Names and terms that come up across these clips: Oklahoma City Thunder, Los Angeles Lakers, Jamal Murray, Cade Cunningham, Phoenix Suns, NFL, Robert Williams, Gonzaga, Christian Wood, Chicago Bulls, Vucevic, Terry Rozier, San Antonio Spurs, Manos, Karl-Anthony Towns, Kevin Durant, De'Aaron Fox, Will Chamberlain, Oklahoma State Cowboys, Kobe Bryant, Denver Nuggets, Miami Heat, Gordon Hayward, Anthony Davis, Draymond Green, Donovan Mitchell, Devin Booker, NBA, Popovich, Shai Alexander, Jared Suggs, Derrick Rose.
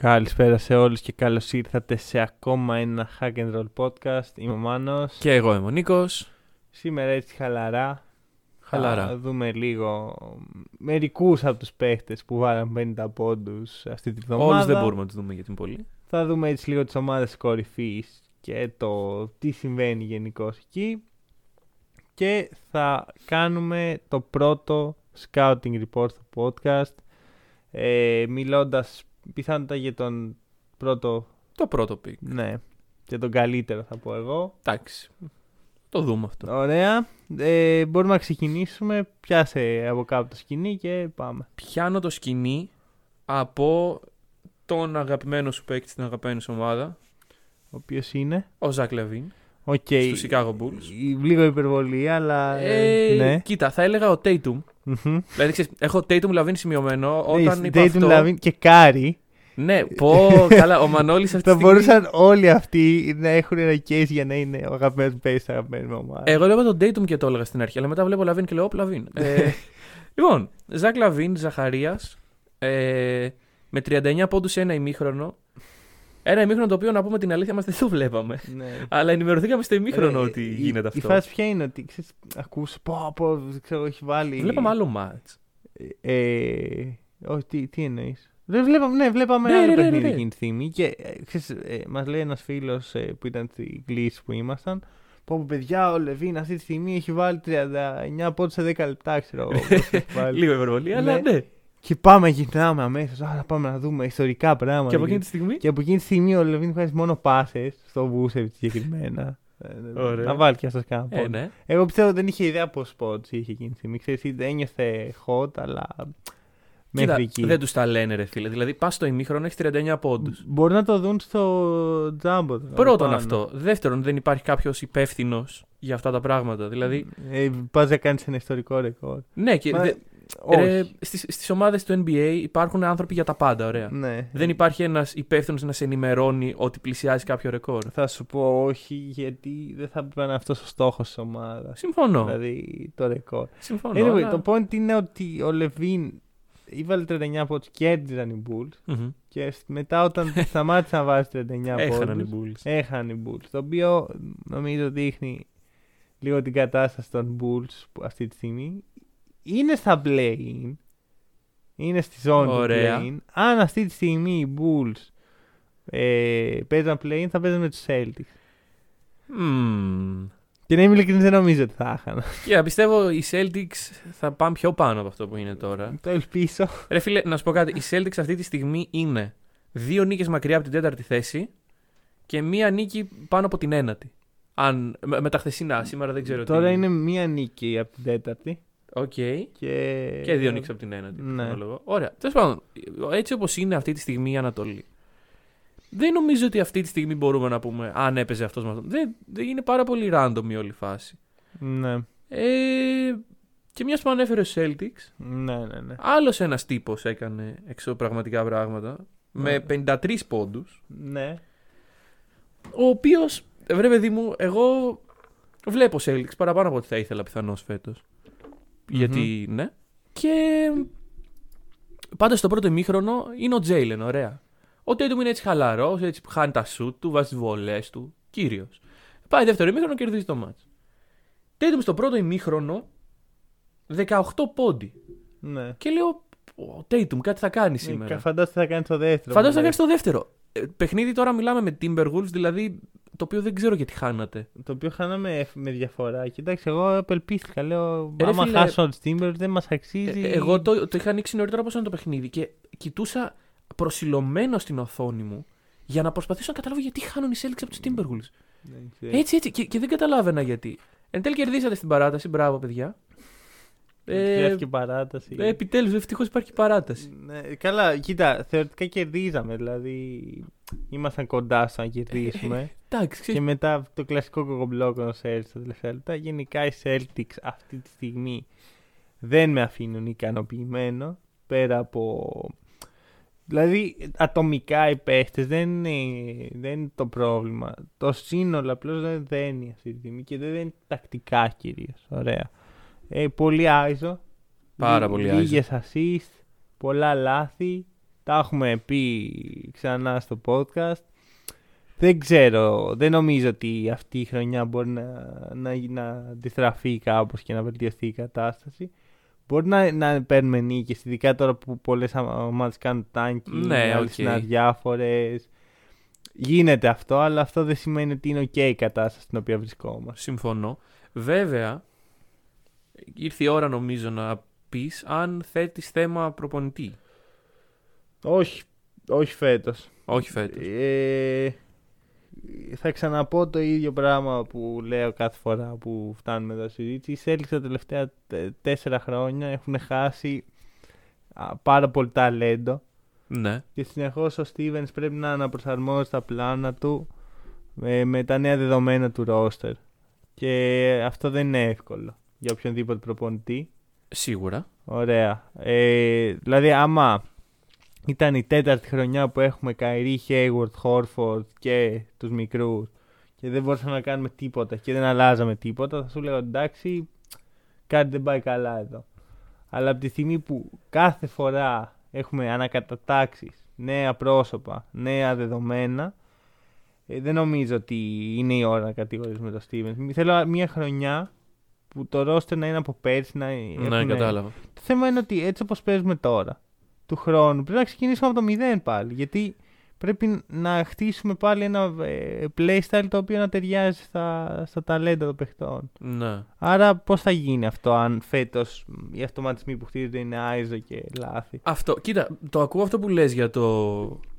Καλησπέρα σε όλους και καλώς ήρθατε σε ακόμα ένα Hack and Roll podcast. Είμαι ο Μάνος. Και εγώ είμαι ο Νίκος. Σήμερα έτσι χαλαρά. Θα δούμε λίγο μερικούς από τους παίχτες που βάλαν 50 πόντους αυτή τη βδομάδα. Όλους δεν μπορούμε να τους δούμε γιατί είναι πολλοί. Θα δούμε έτσι λίγο τις ομάδες κορυφής και το τι συμβαίνει γενικώς εκεί. Και θα κάνουμε το πρώτο scouting report στο podcast, μιλώντας πιθανότατα για τον πρώτο. Το πρώτο πικ. Ναι. Και τον καλύτερο θα πω εγώ. Εντάξει. Το δούμε αυτό. Ωραία. Μπορούμε να ξεκινήσουμε. Πιάσε από κάπου το σκηνή και πάμε. Πιάνω το σκηνή από τον αγαπημένο σου παίκτη στην αγαπημένη σου ομάδα. Ο οποίος είναι ο Ζακ Λαβίν. Okay. Στους Chicago Bulls. Λίγο υπερβολή, αλλά. Ναι. Κοίτα, θα έλεγα ο Tatum. Mm-hmm. Δηλαδή, ξέρεις, έχω Tatum Λαβίν σημειωμένο. Όταν είπα Tatum Λαβίν και Κάρι. Ναι, καλά, ο Μανώλης αυτή τη στιγμή. Θα μπορούσαν όλοι αυτοί να έχουν ένα case για να είναι ο αγαπημένος παίκτης στην αγαπημένη ομάδα. Εγώ λέω τον Tatum και το έλεγα στην αρχή, αλλά μετά βλέπω Λαβίν και λέω όπ Λαβίν. Λοιπόν, Ζακ Λαβίν, Ζαχαρίας, με 39 πόντους σε ένα ημίχρονο. Ένα ημίχρονο το οποίο, να πούμε την αλήθεια, μας δεν το βλέπαμε. Ναι. Αλλά ενημερωθήκαμε στο ημίχρονο ότι γίνεται αυτό. Η φάση ποια είναι, ότι ξέρεις, ακούς, ξέρω, έχει βάλει. Βλέπαμε άλλο μάτς. Όχι, τι εννοείς. Βλέπαμε άλλο παιχνίδι εκείνη τη στιγμή. Και ξέρεις, μας λέει ένας φίλος που ήταν στην κλίση που ήμασταν, πω παιδιά, ο Λεβίν αυτή τη στιγμή έχει βάλει 39 πόντους σε 10 λεπτά, ξέρω. Λίγο υπερβολή, αλλά ναι. Και πάμε, γυρνάμε αμέσως. Άρα πάμε να δούμε ιστορικά πράγματα. Και από εκείνη τη στιγμή. Ο Λεβίν χάσει μόνο πάσες στο Βούσεβιτ συγκεκριμένα. Να βάλει και αυτό κάνα πόντ. Εγώ πιστεύω δεν είχε ιδέα πόσους πόντους είχε εκείνη τη στιγμή. Ξέρεις, ένιωθε hot, αλλά. Μέχρι εκεί. Δεν τους τα λένε, ρε φίλε. Δηλαδή, πας στο ημίχρονο, έχεις 39 πόντους. Μπορεί να το δουν στο τζάμπο. Πρώτον αυτό. Δεύτερον, δεν υπάρχει κάποιος υπεύθυνος για αυτά τα πράγματα. Δηλαδή. Πας να κάνεις ένα ιστορικό ρεκόρ. Ναι, και. Στις ομάδες του NBA υπάρχουν άνθρωποι για τα πάντα, ωραία. Ναι. Δεν υπάρχει ένας υπεύθυνος να σε ενημερώνει ότι πλησιάζει κάποιο ρεκόρ. Θα σου πω όχι, γιατί δεν θα πρέπει να είναι αυτός ο στόχος της ομάδας. Συμφωνώ. Δηλαδή το ρεκόρ. Συμφωνώ. Αλλά το point είναι ότι ο Λεβίν ήβαλε 39 πόντους, κέρδιζαν οι Bulls. Mm-hmm. Και μετά όταν σταμάτησαν να βάζει 39 πόντους, έχανε οι Bulls. Το οποίο νομίζω δείχνει λίγο την κατάσταση των Bulls αυτή τη στιγμή. Είναι στα play-in. Είναι στη ζώνη του play-in. Αν αυτή τη στιγμή οι Bulls παίζαν play-in, θα παίζαν με τους Celtics. Και να είμαι ειλικρινής, δεν νομίζω ότι θα έχανα. Και πιστεύω οι Celtics θα πάνε πιο πάνω από αυτό που είναι τώρα. Το ελπίζω. Ρε φίλε, να σου πω κάτι. Οι Celtics αυτή τη στιγμή είναι 2 νίκες μακριά από την 4η θέση και 1 νίκη πάνω από την 9η. Με τα χθεσινά, σήμερα δεν ξέρω τι. Τώρα είναι 1 νίκη από την 4η. Okay. Και 2 νίκες από την 1η. Ναι. Ωραία. Τέλος πάντων, έτσι όπως είναι αυτή τη στιγμή η Ανατολή, δεν νομίζω ότι αυτή τη στιγμή μπορούμε να πούμε αν έπαιζε αυτός με αυτόν. Δεν είναι πάρα πολύ random η όλη φάση. Ναι. Και μιας που ανέφερε ο Celtics, ναι. Άλλος ένας τύπος έκανε εξωπραγματικά πράγματα, ναι. Με 53 πόντους. Ναι. Ο οποίος, βρε παιδί μου, εγώ βλέπω Celtics παραπάνω από ό,τι θα ήθελα πιθανώς φέτος. Γιατί ναι. Και πάντα στο πρώτο ημίχρονο είναι ο Τζέιλεν, ωραία. Ο Tatum είναι έτσι χαλαρός, έτσι χάνει τα σουτ του, βάζει τις βολές του, κύριος. Πάει δεύτερο ημίχρονο και κερδίζει το μάτς. Tatum στο πρώτο ημίχρονο 18 πόντι. Ναι. Και λέω, ο Tatum κάτι θα κάνει σήμερα. Φαντάζομαι θα κάνει το δεύτερο. Παιχνίδι τώρα μιλάμε με Timberwolves, δηλαδή. Το οποίο δεν ξέρω γιατί χάνατε. Το οποίο χάναμε με διαφορά. Κοιτάξτε, εγώ απελπίστηκα. Λέω, άμα χάσω τους Timberwolves δεν μας αξίζει. Εγώ το είχα ανοίξει νωρίτερα όπως ήταν το παιχνίδι και κοιτούσα προσιλωμένο στην οθόνη μου για να προσπαθήσω να καταλάβω γιατί χάνουν οι Celtics από τους Timberwolves. Έτσι. Και δεν καταλάβαινα γιατί. Εν τέλει κερδίσατε στην παράταση. Μπράβο, παιδιά. Υπάρχει παράταση. Επιτέλους, ευτυχώς υπάρχει παράταση. Καλά, κοίτα, θεωρητικά κερδίζαμε. Δηλαδή. ήμασταν κοντά στο να κερδίσουμε. Και μετά το κλασικό κοκομπλόκο στα τελευταία λεπτά. Γενικά οι Celtics αυτή τη στιγμή δεν με αφήνουν ικανοποιημένο. Πέρα από. Δηλαδή, ατομικά οι παίχτες δεν είναι το πρόβλημα. Το σύνολο απλώς δεν δένει αυτή τη στιγμή και δεν δένει τακτικά κυρίως. Ωραία. Πολύ άιζο. Πάρα πολύ άιζο. Λίγες assist, πολλά λάθη. Τα έχουμε πει ξανά στο podcast. Δεν ξέρω, δεν νομίζω ότι αυτή η χρονιά μπορεί να αντιστραφεί κάπως και να βελτιωθεί η κατάσταση. Μπορεί να παίρνουμε νίκες, ειδικά τώρα που πολλές ομάδες κάνουν τάνκι, ναι, okay, είναι αδιάφορες. Γίνεται αυτό, αλλά αυτό δεν σημαίνει ότι είναι ok η κατάσταση στην οποία βρισκόμαστε. Συμφωνώ. Βέβαια, ήρθε η ώρα νομίζω να πεις αν θέτεις θέμα προπονητή. Όχι φέτος. Όχι φέτος. Θα ξαναπώ το ίδιο πράγμα που λέω κάθε φορά που φτάνουμε εδώ στη συζήτηση. Οι Celtics τα τελευταία 4 χρόνια έχουν χάσει πάρα πολύ ταλέντο. Ναι. Και συνεχώς ο Stevens πρέπει να αναπροσαρμόζει τα πλάνα του με τα νέα δεδομένα του roster. Και αυτό δεν είναι εύκολο για οποιονδήποτε προπονητή. Σίγουρα. Ωραία. Δηλαδή άμα ήταν η 4η χρονιά που έχουμε Kyrie, Hayward, Horford και τους μικρούς και δεν μπορούσαμε να κάνουμε τίποτα και δεν αλλάζαμε τίποτα, θα σου λέω εντάξει, κάτι δεν πάει καλά εδώ. Αλλά από τη στιγμή που κάθε φορά έχουμε ανακατατάξεις, νέα πρόσωπα, νέα δεδομένα, δεν νομίζω ότι είναι η ώρα να κατηγορήσουμε τον Stevens. Θέλω μια χρονιά που το roster να είναι από πέρσι. Ναι, κατάλαβα. Το θέμα είναι ότι έτσι όπως παίζουμε τώρα, του χρόνου, πρέπει να ξεκινήσουμε από το 0 πάλι. Γιατί πρέπει να χτίσουμε πάλι ένα playstyle το οποίο να ταιριάζει στα ταλέντα των παιχτών. Ναι. Άρα πώς θα γίνει αυτό αν φέτος οι αυτοματισμοί που χτίζονται είναι άιζο και λάθη. Αυτό. Κοίτα, το ακούω αυτό που λες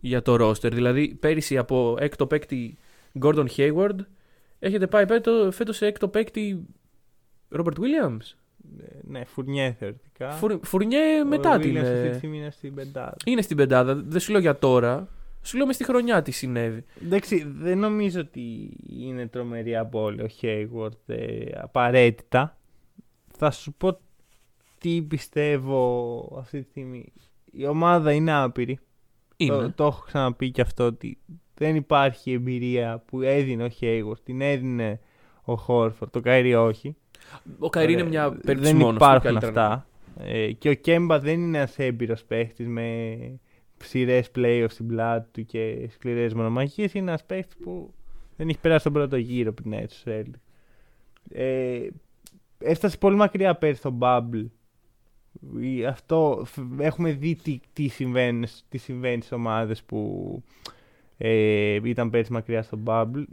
για το roster. Δηλαδή πέρυσι από έκτο παίκτη Gordon Hayward έχετε πάει φέτος σε έκτο παίκτη Robert Williams. Ναι, Φουρνιέ θεωρητικά. Φουρνιέ μετά την. Είναι στην πεντάδα. Είναι στην πεντάδα. Δεν σου λέω για τώρα. Σου λέω μες στη χρονιά τι συνέβη. Εντάξει, δεν νομίζω ότι είναι τρομερή απώλεια ο Hayward απαραίτητα. Θα σου πω τι πιστεύω αυτή τη στιγμή. Η ομάδα είναι άπειρη. Το έχω ξαναπεί και αυτό ότι δεν υπάρχει εμπειρία που έδινε ο Hayward. Την έδινε ο Χόρφορντ. Το Kyrie όχι. Ο Kyrie είναι μια περίπτωση μόνος. Δεν υπάρχουν αυτά. Και ο Κέμπα δεν είναι ένας έμπειρος παίχτης με ψηρές playoffs στην πλάτη του και σκληρές μονομαχίες. Είναι ένας παίχτης που δεν έχει περάσει τον πρώτο γύρο πριν έτσι. Έφτασε πολύ μακριά πέρσι το bubble. Αυτό, έχουμε δει τι συμβαίνει στις ομάδες που ήταν πέρσι μακριά στο bubble.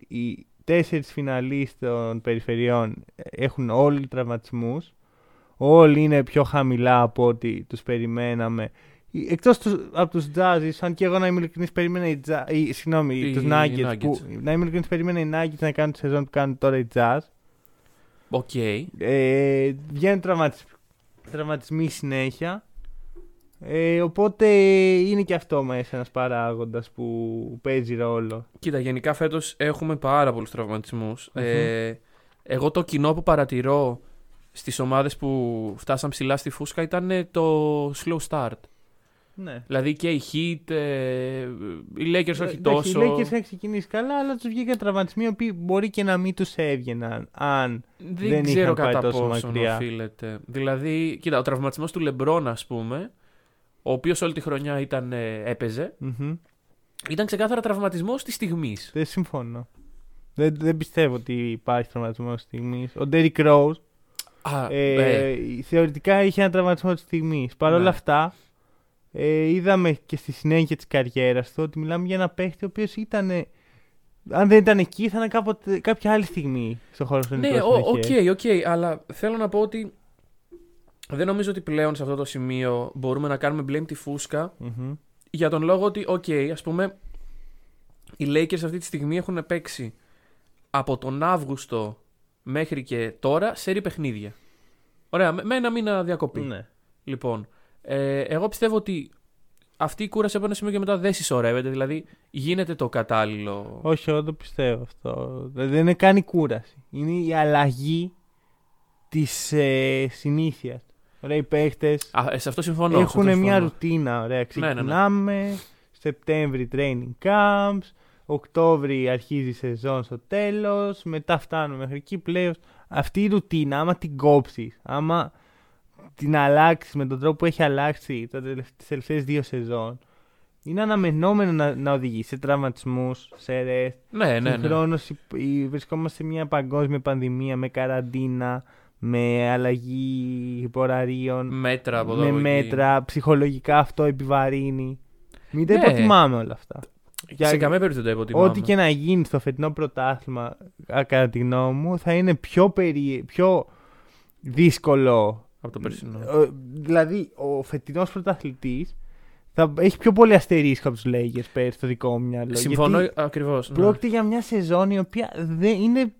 4 φιναλίστ των περιφερειών έχουν όλοι τραυματισμούς. Όλοι είναι πιο χαμηλά από ό,τι τους περιμέναμε. Εκτός από τους Jazz, αν και εγώ να είμαι ειλικρινής, περίμενα τους Nuggets. Να είμαι ειλικρινής, περίμενα οι Nuggets να κάνουν τη σεζόν που κάνουν τώρα οι Jazz. Οκ. Βγαίνουν τραυματισμοί συνέχεια. Οπότε είναι και αυτό μέσα ένας παράγοντας που παίζει ρόλο. Κοίτα, γενικά φέτος έχουμε πάρα πολλούς τραυματισμούς. Mm-hmm. Εγώ το κοινό που παρατηρώ στις ομάδες που φτάσαν ψηλά στη φούσκα ήταν το slow start. Ναι. Δηλαδή και οι Heat, οι Lakers όχι τόσο. Οι Lakers είχαν ξεκινήσει καλά, αλλά τους βγήκαν τραυματισμοί οι οποίοι μπορεί και να μην τους έβγαιναν αν δεν είχαν πάει τόσο μακριά. Δηλαδή, κοίτα, ο τραυματισμός του LeBron, ας πούμε, ο οποίος όλη τη χρονιά έπαιζε, mm-hmm, ήταν ξεκάθαρα τραυματισμός της στιγμής. Δεν συμφωνώ. Δεν πιστεύω ότι υπάρχει τραυματισμός της στιγμής. Ο Derrick Rose θεωρητικά είχε ένα τραυματισμό της στιγμής. Παρ' όλα αυτά, είδαμε και στη συνέχεια της καριέρας του ότι μιλάμε για ένα παίχτη ο οποίος ήταν, αν δεν ήταν εκεί, θα ήταν κάποια άλλη στιγμή στον χώρο των Ηνωμένων. Ναι, οκ, αλλά θέλω να πω ότι δεν νομίζω ότι πλέον σε αυτό το σημείο μπορούμε να κάνουμε blame τη φούσκα, mm-hmm, για τον λόγο ότι, ας πούμε, οι Lakers αυτή τη στιγμή έχουν παίξει από τον Αύγουστο μέχρι και τώρα σερί παιχνίδια. Ωραία, με ένα μήνα διακοπή. Mm-hmm. Λοιπόν, εγώ πιστεύω ότι αυτή η κούραση από ένα σημείο και μετά δεν συσσωρεύεται. Δηλαδή γίνεται το κατάλληλο. Όχι, εγώ το πιστεύω αυτό. Δεν είναι καν η κούραση. Είναι η αλλαγή της συνήθειας. Ωραία, οι παίχτες έχουν μια ρουτίνα. Ωραία, ξεκινάμε. Ναι, ναι, ναι. Σεπτέμβρη training camps. Οκτώβρη αρχίζει η σεζόν στο τέλος. Μετά φτάνουμε μέχρι εκεί playoffs. Αυτή η ρουτίνα, άμα την κόψεις, άμα την αλλάξεις με τον τρόπο που έχει αλλάξει τις τελευταίες δύο σεζόν, είναι αναμενόμενο να οδηγεί σε τραυματισμούς, σε ρες. Ναι, ναι, συγχρόνως, ναι. Βρισκόμαστε σε μια παγκόσμια πανδημία με καραντίνα, με αλλαγή ποραρίων, μέτρα από με μέτρα, ψυχολογικά αυτό επιβαρύνει. Μην τα υποτιμάμε όλα αυτά. Σε καμία περίπτωση τα υποτιμάμε. Ό,τι και να γίνει στο φετινό πρωτάθλημα, κατά τη γνώμη μου, θα είναι πιο δύσκολο από το περσινό. Δηλαδή, ο φετινός πρωταθλητής θα έχει πιο πολύ αστερίσκο από τους Lakers πέρσι, το δικό μου μυαλό. Συμφωνώ ακριβώς. Πρόκειται για μια σεζόν η οποία δεν είναι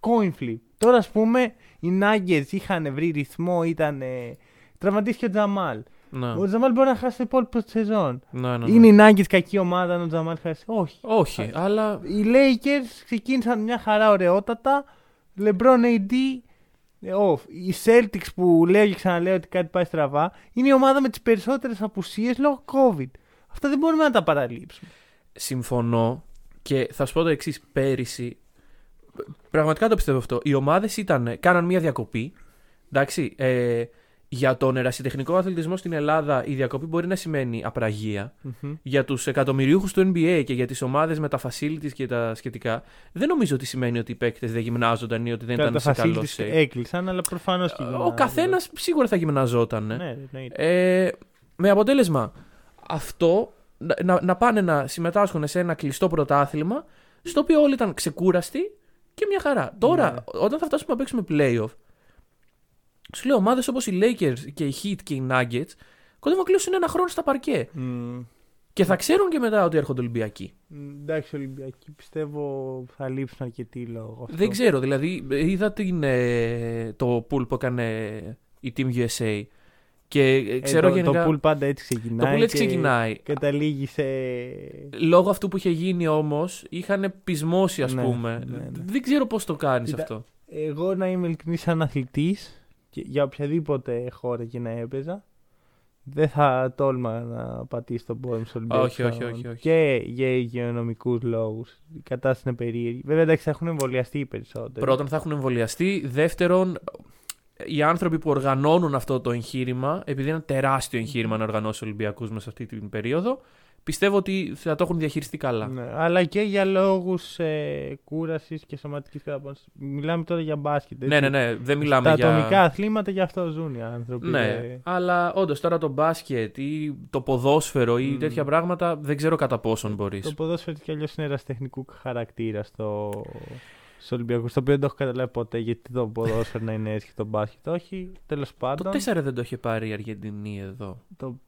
coin flip. Τώρα, ας πούμε, οι Nuggets είχαν βρει ρυθμό, ήταν. Τραυματίστηκε ο Τζαμάλ. Ναι. Ο Τζαμάλ μπορεί να χάσει την υπόλοιπη σεζόν. Ναι, ναι, ναι. Είναι οι Nuggets κακή ομάδα, αν ο Τζαμάλ χάσει. Όχι. Αλλά οι Lakers ξεκίνησαν μια χαρά ωραιότατα. LeBron AD. Οι Celtics, που λέω και ξαναλέω ότι κάτι πάει στραβά, είναι η ομάδα με τις περισσότερες απουσίες λόγω COVID. Αυτά δεν μπορούμε να τα παραλείψουμε. Συμφωνώ και θα σου πω το εξής. Πέρυσι, πραγματικά το πιστεύω αυτό, οι ομάδες κάναν μια διακοπή. Εντάξει, για τον ερασιτεχνικό αθλητισμό στην Ελλάδα η διακοπή μπορεί να σημαίνει απραγία. Mm-hmm. Για τους εκατομμυριούχους του NBA και για τις ομάδες με τα facilities και τα σχετικά, δεν νομίζω ότι σημαίνει ότι οι παίκτες δεν γυμνάζονταν ή ότι δεν ήταν σε καλό shape. Έκλεισαν, αλλά προφανώς και γυμνάζονταν. Ο καθένας σίγουρα θα γυμναζόταν. Ναι. Με αποτέλεσμα αυτό να πάνε να συμμετάσχουν σε ένα κλειστό πρωτάθλημα, στο οποίο όλοι ήταν ξεκούραστοι και μια χαρά. Τώρα, όταν θα φτάσουμε να παίξουμε playoff, σου λέω, ομάδες όπως οι Lakers και οι Heat και οι Nuggets κοντεύουν να κλείσουν ένα χρόνο στα παρκέ. Και θα ξέρουν και μετά ότι έρχονται Ολυμπιακοί. Εντάξει, Ολυμπιακοί πιστεύω θα λείψουν αρκετοί λόγω. Δεν ξέρω, δηλαδή είδα το pool που έκανε η Team USA. Και ξέρω γενικά, το pool πάντα έτσι ξεκινάει. Το pool έτσι ξεκινάει. Καταλήγει σε. Λόγω αυτού που είχε γίνει όμως, είχαν πεισμώσει, ας πούμε. Ναι. Δεν ξέρω πώς το κάνεις αυτό. Εγώ, να είμαι ειλικρινής, σαν αθλητής, και για οποιαδήποτε χώρα και να έπαιζα, δεν θα τόλμα να πατήσει τον πόδι μου στο Ολυμπιακό. Όχι. Και για υγειονομικούς λόγους. Η κατάσταση είναι περίεργη. Βέβαια, εντάξει, θα έχουν εμβολιαστεί οι περισσότεροι. Πρώτον, θα έχουν εμβολιαστεί. Δεύτερον, οι άνθρωποι που οργανώνουν αυτό το εγχείρημα, επειδή είναι ένα τεράστιο εγχείρημα να οργανώσει Ολυμπιακούς μέσα σε αυτή την περίοδο, πιστεύω ότι θα το έχουν διαχειριστεί καλά. Ναι, αλλά και για λόγους κούρασης και σωματικής καταπώνησης. Μιλάμε τώρα για μπάσκετ. Ναι. Δεν μιλάμε για. Τα ατομικά αθλήματα, γι' αυτό ζουν οι άνθρωποι. Ναι. Αλλά όντως τώρα το μπάσκετ ή το ποδόσφαιρο ή τέτοια πράγματα δεν ξέρω κατά πόσον μπορείς. Το ποδόσφαιρο κι αλλιώς είναι ερασιτεχνικού χαρακτήρα στο Ολυμπιακό. Στο οποίο δεν το έχω καταλάβει ποτέ γιατί το ποδόσφαιρο να είναι έσχη, το μπάσκετ όχι. Τέλος πάντων. Το 4 δεν το είχε πάρει η Αργεντινή εδώ.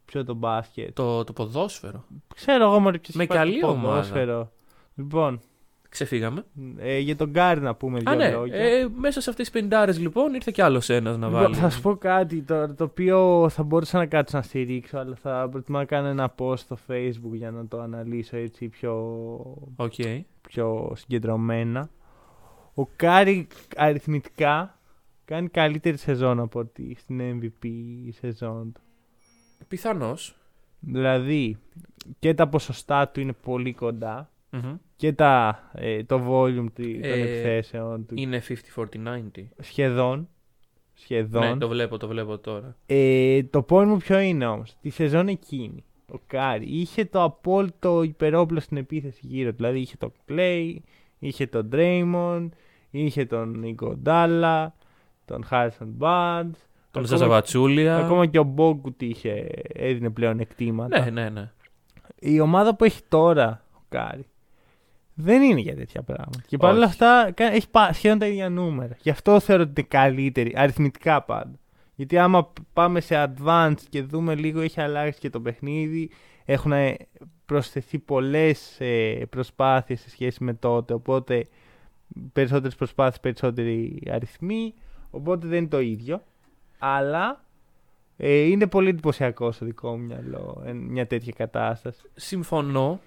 Ποιο το μπάσκετ? Το ποδόσφαιρο. Ξέρω εγώ μόλις ποιος υπάρχει το ποδόσφαιρο. Ομάδα. Λοιπόν. Ξεφύγαμε. Για τον Γκάρι να πούμε δύο λόγια. Μέσα σε αυτές τις 50 λοιπόν ήρθε κι άλλος ένας να βάλει. Θα σου πω κάτι τώρα, το οποίο θα μπορούσα να κάτσω να στηρίξω, αλλά θα προτιμά να κάνω ένα post στο Facebook για να το αναλύσω έτσι πιο συγκεντρωμένα. Ο Κάρι αριθμητικά κάνει καλύτερη σεζόν από ότι στην MVP σεζόν του. Πιθανώς. Δηλαδή και τα ποσοστά του είναι πολύ κοντά και το volume των επιθέσεων του. Είναι 50-40-90. Σχεδόν. Ναι, το βλέπω τώρα. Το πόνι μου ποιο είναι όμως? Τη σεζόν εκείνη ο Κάρι είχε το απόλυτο υπερόπλο στην επίθεση γύρω. Δηλαδή είχε το Clay, είχε τον Draymond, είχε τον Νικοντάλα, τον Harrison Barnes, τον Ζαζαβατσούλια. Ακόμα και ο Μπόγκουτ έδινε πλέον εκτίματα. Ναι. Η ομάδα που έχει τώρα ο Κάρι δεν είναι για τέτοια πράγματα. Και παρ' όλα αυτά έχει σχεδόν τα ίδια νούμερα. Γι' αυτό θεωρώ ότι είναι καλύτερη, αριθμητικά πάντα. Γιατί άμα πάμε σε advanced και δούμε λίγο, έχει αλλάξει και το παιχνίδι. Έχουν προσθεθεί πολλές προσπάθειες σε σχέση με τότε. Οπότε περισσότερες προσπάθειες, περισσότεροι αριθμοί. Οπότε δεν είναι το ίδιο. Αλλά Είναι πολύ εντυπωσιακό στο δικό μου μυαλό μια τέτοια κατάσταση. Συμφωνώ.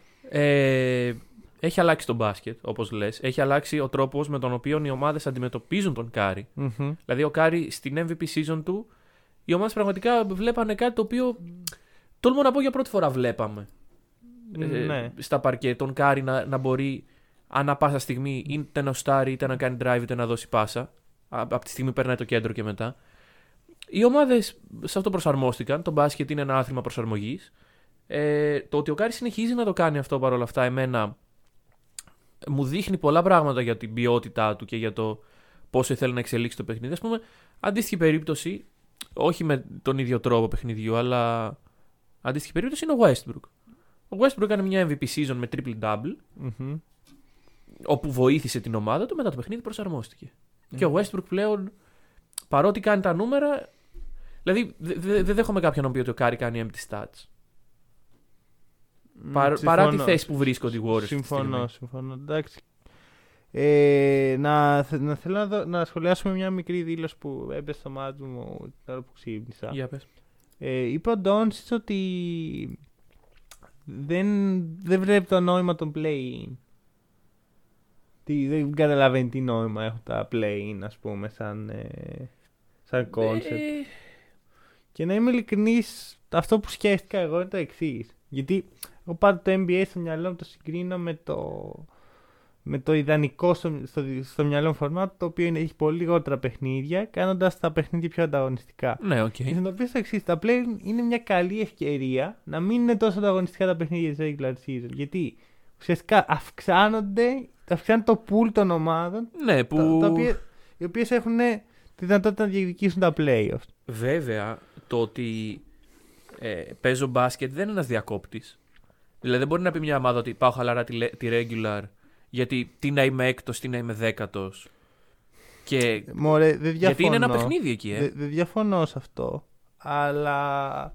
Έχει αλλάξει το μπάσκετ, όπως λες. Έχει αλλάξει ο τρόπος με τον οποίο οι ομάδες αντιμετωπίζουν τον Κάρι. Mm-hmm. Δηλαδή, ο Κάρι στην MVP season του, οι ομάδες πραγματικά βλέπανε κάτι το οποίο τόλμω να πω για πρώτη φορά βλέπαμε. Ναι. Στα παρκέ, τον Κάρι να μπορεί ανά πάσα στιγμή είτε να στάρει, είτε να κάνει drive, είτε να δώσει πάσα. Από τη στιγμή που περνάει το κέντρο και μετά. Οι ομάδες σε αυτό προσαρμόστηκαν. Το μπάσκετ είναι ένα άθλημα προσαρμογής. Το ότι ο Κάρι συνεχίζει να το κάνει αυτό παρόλα αυτά, εμένα μου δείχνει πολλά πράγματα για την ποιότητά του και για το πόσο ήθελε να εξελίξει το παιχνίδι. Ας πούμε, αντίστοιχη περίπτωση, όχι με τον ίδιο τρόπο παιχνιδιού, αλλά αντίστοιχη περίπτωση είναι ο Westbrook. Ο Westbrook έκανε μια MVP season με triple-double, mm-hmm. όπου βοήθησε την ομάδα του, μετά το παιχνίδι προσαρμόστηκε. Mm-hmm. Και ο Westbrook πλέον, παρότι κάνει τα νούμερα, δηλαδή δεν δέχομαι κάποιον να πει ότι ο Κάρι κάνει empty stats. Παρά τη θέση που βρίσκονται οι Warriors. Συμφωνώ. Εντάξει. Να θέλω να σχολιάσουμε μια μικρή δήλωση που έπεσε στο μάτι μου την ώρα που ξύπνησα. Για πες. Είπε ο Ντόντσιτς ότι δεν βλέπει το νόημα των play-in. Δεν καταλαβαίνει τι νόημα έχουν τα play-in, ας πούμε, σαν concept. Και να είμαι ειλικρινής, αυτό που σκέφτηκα εγώ είναι το εξής. Γιατί εγώ πάντα το NBA στο μυαλό μου το συγκρίνω με το ιδανικό στο μυαλό μου φορμάτ, το οποίο έχει πολύ λιγότερα παιχνίδια, κάνοντας τα παιχνίδια πιο ανταγωνιστικά. Ναι, οκ. Και να πεις το εξής, τα play είναι μια καλή ευκαιρία να μην είναι τόσο ανταγωνιστικά τα παιχνίδια της regular season. Γιατί ουσιαστικά αυξάνεται το pool των ομάδων, ναι, που... οι οποίες έχουν τη δυνατότητα να διεκδικήσουν τα play-off. Βέβαια, το ότι παίζω μπάσκετ δεν είναι ένας διακόπτης. Δηλαδή δεν μπορεί να πει μια ομάδα ότι πάω χαλαρά τη regular, γιατί τι να είμαι έκτος, τι να είμαι δέκατος. Και... Μωρέ, δεν διαφωνώ. Γιατί είναι ένα παιχνίδι εκεί. Δεν διαφωνώ σε αυτό. Αλλά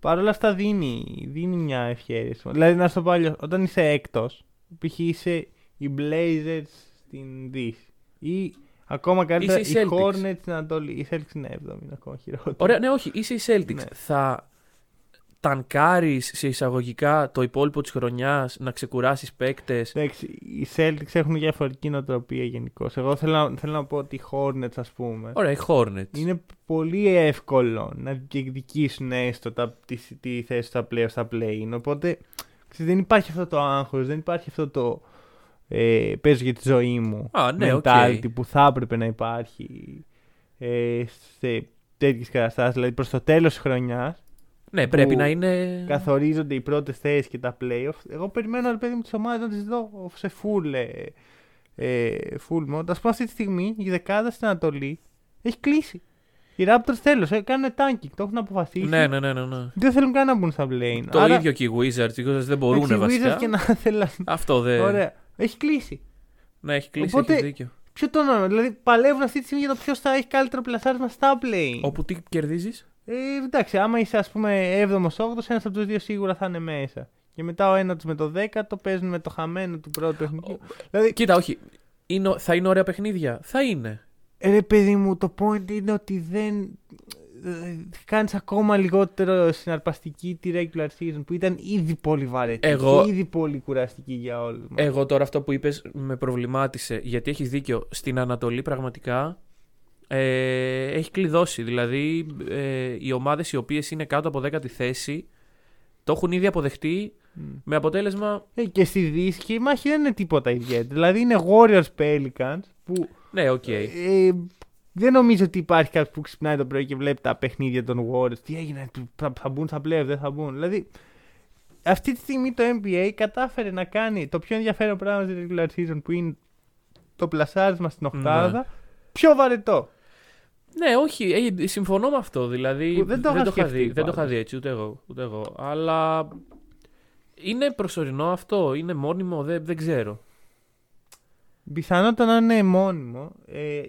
παρόλα αυτά δίνει μια ευκαιρία. Δηλαδή να στο πω αλλιώς, όταν είσαι έκτος, π.χ. είσαι οι Blazers στην Δύση ή ακόμα καλύτερα οι Hornets στην Ανατολή. Οι Celtics είναι 7η, ακόμα χειρότερα. Ωραία, ναι, όχι, είσαι οι Celtics. Ναι. Θα τανκάρεις σε εισαγωγικά το υπόλοιπο της χρονιάς, να ξεκουράσεις παίκτες. Εντάξει, οι Celtics έχουν διαφορετική νοοτροπία γενικώς. Εγώ θέλω να πω ότι οι Hornets, ας πούμε. Ωραία, οι Hornets. Είναι πολύ εύκολο να διεκδικήσουν έστω τη θέση στα play-off, στα play-in. Οπότε δεν υπάρχει αυτό το άγχος, δεν υπάρχει αυτό το. Παίζω για τη ζωή μου. Ναι, mentality, okay. Που θα έπρεπε να υπάρχει σε τέτοιες καταστάσεις. Δηλαδή προς το τέλος της χρονιάς. Ναι, πρέπει να είναι. Καθορίζονται οι πρώτες θέσεις και τα playoffs. Εγώ περιμένω, παιδί μου, τις ομάδες να τις δω σε full mode. Ας πούμε, αυτή τη στιγμή η δεκάδα στην Ανατολή έχει κλείσει. Οι Raptors τέλος κάνουν tanking, το έχουν αποφασίσει. Ναι. Δεν θέλουν καν να μπουν στα play-in. Το άρα... ίδιο και οι Wizards, οι δεν μπορούν βασικά. Και να αυτό δεν. Ωραία. Έχει κλείσει. Ναι, έχει κλείσει, οπότε, έχεις δίκιο. Ποιο το νόημα, δηλαδή παλεύουν αυτή τη στιγμή για το ποιος θα έχει καλύτερο πλασάρισμα στα play-in. Όπου τι κερδίζεις. Εντάξει, άμα είσαι, ας πούμε, 7ο-8ο, ένας από τους δύο σίγουρα θα είναι μέσα. Και μετά ο ένατος με το 10ο παίζουν με το χαμένο του πρώτου παιχνιδιού. Δηλαδή... Κοίτα, όχι. Θα είναι ωραία παιχνίδια. Θα είναι. Ρε παιδί μου, το point είναι ότι δεν. Κάνεις ακόμα λιγότερο συναρπαστική τη regular season που ήταν ήδη πολύ βαρετή και ήδη πολύ κουραστική για όλους. Εγώ τώρα αυτό που είπες με προβλημάτισε, γιατί έχεις δίκιο. Στην Ανατολή πραγματικά έχει κλειδώσει. Δηλαδή οι ομάδες οι οποίες είναι κάτω από 10η θέση το έχουν ήδη αποδεχτεί, με αποτέλεσμα. Και στη Δύση η μάχη δεν είναι τίποτα ιδιαίτερο. Δηλαδή είναι Warriors Pelicans που. Ναι, οκ. Δεν νομίζω ότι υπάρχει κάποιος που ξυπνάει το πρωί και βλέπει τα παιχνίδια των Warriors. Τι έγινε, θα μπουν στα playoff, δεν θα μπουν. Δηλαδή, αυτή τη στιγμή το NBA κατάφερε να κάνει το πιο ενδιαφέρον πράγμα στη regular season, που είναι το πλασάρισμα στην οκτάδα, πιο βαρετό. Ναι, όχι, συμφωνώ με αυτό. Δηλαδή, που δεν το είχα δει έτσι, ούτε εγώ. Αλλά είναι προσωρινό αυτό, είναι μόνιμο, δεν ξέρω. Πιθανότατα να είναι μόνιμο,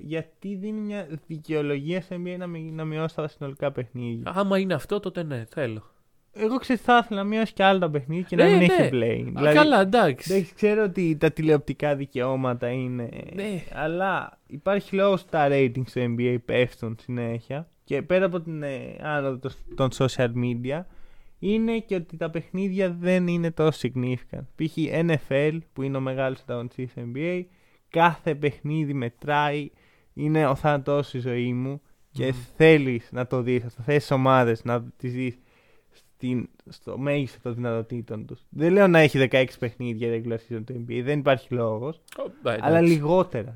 γιατί δίνει μια δικαιολογία σε NBA να μειώσει τα συνολικά παιχνίδια. Άμα είναι αυτό, τότε ναι, θέλω. Εγώ θα ήθελα να μειώσει και άλλα τα παιχνίδια και να μην έχει play. Δηλαδή, καλά, εντάξει. Δεν ξέρω ότι τα τηλεοπτικά δικαιώματα είναι. Ναι. Αλλά υπάρχει λόγος ότι τα ratings στο NBA πέφτουν συνέχεια. και πέρα από την άνοδο των social media, είναι και ότι τα παιχνίδια δεν είναι τόσο significant. Π.χ. NFL, που είναι ο μεγάλος ανταγωνιστής NBA, κάθε παιχνίδι μετράει, είναι ο θάνατός στη ζωή μου και θέλεις να το δεις, θα θέσεις ομάδες να τις δεις στο μέγιστο των δυνατοτήτων τους. Δεν λέω να έχει 16 παιχνίδια regular season του NBA, δεν υπάρχει λόγος, αλλά λιγότερα.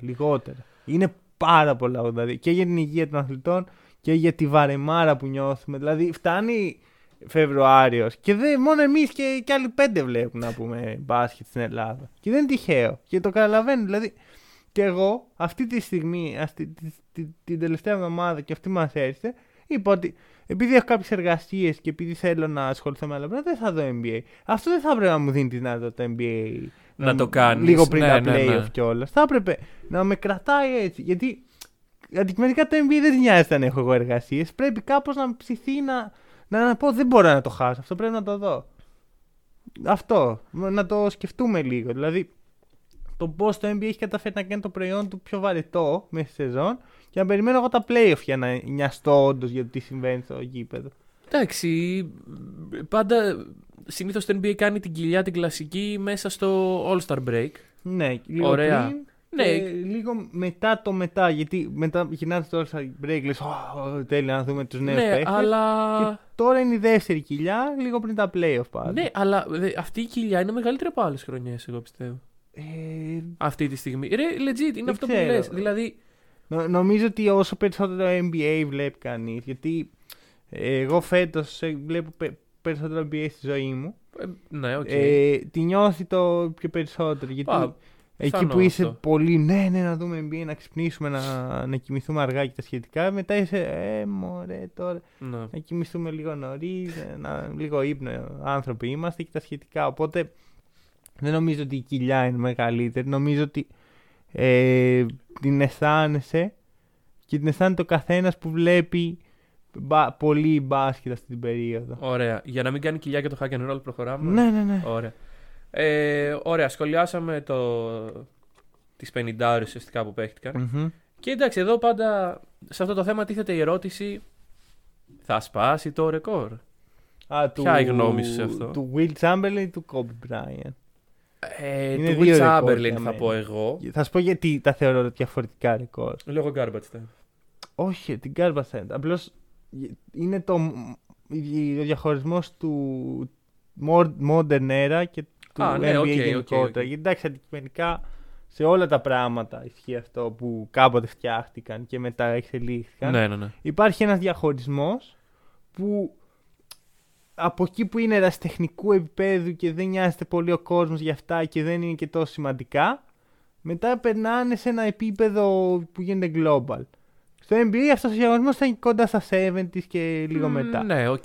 Είναι πάρα πολλά δηλαδή, και για την υγεία των αθλητών και για τη βαρεμάρα που νιώθουμε. Δηλαδή φτάνει Φεβρουάριος και μόνο εμείς και κι άλλοι 5 βλέπουν να πούμε μπάσκετ στην Ελλάδα. Και δεν είναι τυχαίο και το καταλαβαίνω. Δηλαδή και εγώ αυτή τη στιγμή, την τελευταία εβδομάδα και αυτή μας έρχεται, είπα ότι επειδή έχω κάποιες εργασίες και επειδή θέλω να ασχοληθώ με άλλα πράγματα, δεν θα δω NBA. Αυτό δεν θα έπρεπε να μου δίνει τη δυνατότητα NBA να το κάνεις λίγο πριν τα playoff κιόλας. Θα έπρεπε να με κρατάει έτσι. Γιατί αντικειμενικά το NBA δεν νοιάζεται αν έχω εγώ εργασίες. Πρέπει κάπως να ψηθεί να πω δεν μπορώ να το χάσω. Αυτό πρέπει να το δω. Αυτό. Να το σκεφτούμε λίγο. Δηλαδή το πώς το NBA έχει καταφέρει να κάνει το προϊόν του πιο βαρετό μέσα στη σεζόν και να περιμένω εγώ τα playoff για να νοιαστώ όντως για το τι συμβαίνει στο γήπεδο. Εντάξει, πάντα συνήθως το NBA κάνει την κοιλιά την κλασική μέσα στο All-Star break. Ναι, λίγο ωραία. Πριν, ναι. Λίγο μετά το μετά, γιατί μετά γυρνάς στο All-Star break, λες τέλεια να δούμε τους νέους παίχτες. Αλλά και τώρα είναι η δεύτερη κοιλιά, λίγο πριν τα playoff πάλι. Ναι, αλλά αυτή η κοιλιά είναι μεγαλύτερη από άλλες χρονιές, εγώ πιστεύω. Αυτή τη στιγμή. Ρε, legit, είναι αυτό που λες. Δηλαδή νομίζω ότι όσο περισσότερο NBA βλέπει κανείς, γιατί εγώ φέτος βλέπω περισσότερο NBA στη ζωή μου. Ναι, οκ. Τη νιώθει το πιο περισσότερο. Γιατί εκεί που είσαι αυτό. Πολύ, ναι, να δούμε NBA, να ξυπνήσουμε, να κοιμηθούμε αργά και τα σχετικά. Μετά είσαι, μωρέ, τώρα να κοιμηθούμε λίγο νωρίς, λίγο ύπνο. Άνθρωποι είμαστε και τα σχετικά. Οπότε δεν νομίζω ότι η κοιλιά είναι μεγαλύτερη. Νομίζω ότι την αισθάνεσαι και την αισθάνεται ο καθένας που βλέπει πολύ μπάσκετ αυτή την περίοδο. Ωραία. Για να μην κάνει κοιλιά και το hack and roll προχωράμε. Ναι. Ωραία. Ωραία. Σχολιάσαμε τις 50 ώρες ουσιαστικά που παίχτηκαν. Mm-hmm. Και εντάξει, εδώ πάντα σε αυτό το θέμα τίθεται η ερώτηση, θα σπάσει το ρεκόρ? Ποια η γνώμη σου σε αυτό? Του Will Chamberlain ή του Kobe Bryant? Του Will Chamberlain θα πω εγώ. Θα σου πω γιατί τα θεωρώ διαφορετικά ρεκόρ. Λόγω garbage time. Όχι, την garbage time. Απλώς είναι ο διαχωρισμός του modern era και του NBA γενικότερα. Γιατί εντάξει, αντικειμενικά σε όλα τα πράγματα ισχύει αυτό που κάποτε φτιάχτηκαν και μετά εξελίχθηκαν. Ναι. Υπάρχει ένας διαχωρισμός που από εκεί που είναι ερασιτεχνικού επίπεδου και δεν νοιάζεται πολύ ο κόσμος για αυτά και δεν είναι και τόσο σημαντικά, μετά περνάνε σε ένα επίπεδο που γίνεται global. Στο NBA αυτός ο διαγωνισμός θα είναι κοντά στα 70s και λίγο μετά. Ναι, οκ.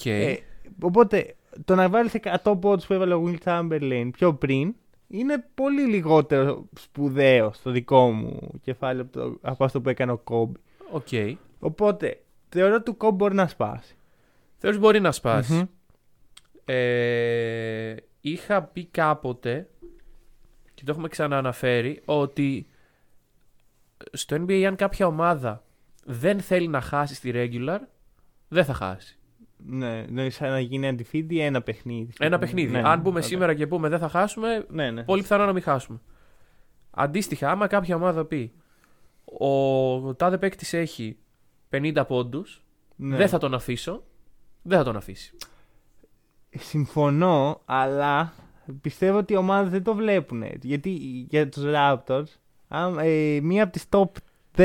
Οπότε το να βάλεις 100 πόντους που έβαλε ο Will Chamberlain πιο πριν είναι πολύ λιγότερο σπουδαίο στο δικό μου κεφάλαιο από αυτό που έκανε ο Kobe. Οπότε θεωρώ του Kobe μπορεί να σπάσει. Θεωρώ ότι μπορεί να σπάσει. Mm-hmm. Είχα πει κάποτε και το έχουμε ξανααναφέρει ότι στο NBA αν κάποια ομάδα δεν θέλει να χάσει στη regular, δεν θα χάσει. Ναι, σαν να γίνει αντιφύτη ένα παιχνίδι. Ναι, αν μπούμε σήμερα και πούμε δεν θα χάσουμε, πολύ πιθανό να μην χάσουμε. Αντίστοιχα, άμα κάποια ομάδα πει ο τάδε παίκτης έχει 50 πόντους, δεν θα τον αφήσω, δεν θα τον αφήσει. Συμφωνώ, αλλά πιστεύω ότι οι ομάδες δεν το βλέπουν έτσι. Γιατί για τους Raptors, μία από τις top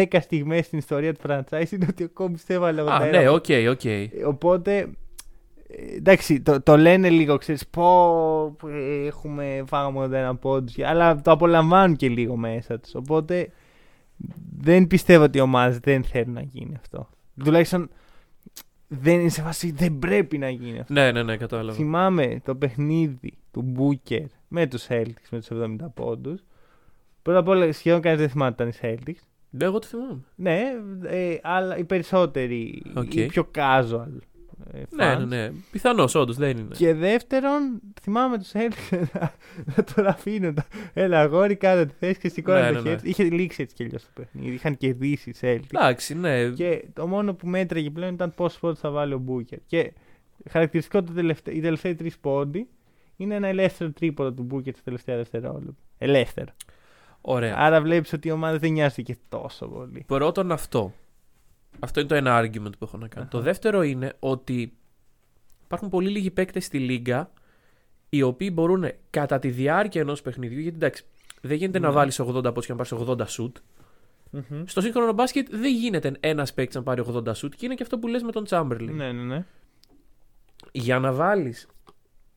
10 στιγμές στην ιστορία του franchise είναι ότι ο Kobe έβαλε 81. Ναι, οκ. Οπότε, εντάξει, το λένε λίγο, ξέρεις, πω έχουμε φάγαμε ένα πόντο, αλλά το απολαμβάνουν και λίγο μέσα τους. Οπότε, δεν πιστεύω ότι οι ομάδες δεν θέλουν να γίνει αυτό. Τουλάχιστον δεν είναι σε φάση, δεν πρέπει να γίνει αυτό. Ναι, κατάλαβα. Θυμάμαι το παιχνίδι του Booker με τους Celtics με τους 70 πόντους. Πρώτα απ' όλα, σχεδόν κανείς δεν θυμάται ότι ήταν οι Celtics. Ναι, εγώ το θυμάμαι. Ναι, αλλά οι περισσότεροι, οι πιο casual Ναι, ναι. Πιθανώς, όντως δεν είναι. Και δεύτερον, θυμάμαι τους Έλληνες να τον αφήνουν. Έλα, αγόρι, κάτω τη θέση και σηκώναν το χέρι. Είχε λήξει έτσι κι αλλιώς το παιχνίδι. Είχαν κερδίσει οι Celtics. Εντάξει, ναι. Και το μόνο που μέτραγε πλέον ήταν πόσους πόντους θα βάλει ο Μπούκερ. Και χαρακτηριστικό οι τελευταίοι τρεις πόντοι είναι ένα ελεύθερο τρίποδο του Μπούκερ στα τελευταία δευτερόλεπτα. Ελεύθερο. Ωραία. Άρα βλέπεις ότι η ομάδα δεν νοιάστηκε τόσο πολύ. Πρώτον αυτό. Αυτό είναι το ένα argument που έχω να κάνω. Uh-huh. Το δεύτερο είναι ότι υπάρχουν πολύ λίγοι παίκτες στη λίγα οι οποίοι μπορούν κατά τη διάρκεια ενός παιχνιδιού. Γιατί εντάξει, δεν γίνεται να βάλεις 80 πόντους και να πάρεις 80 σουτ. Mm-hmm. Στο σύγχρονο μπάσκετ δεν γίνεται ένας παίκτης να πάρει 80 σουτ και είναι και αυτό που λες με τον Τσάμπερλιν. Ναι, ναι, ναι. Για να βάλεις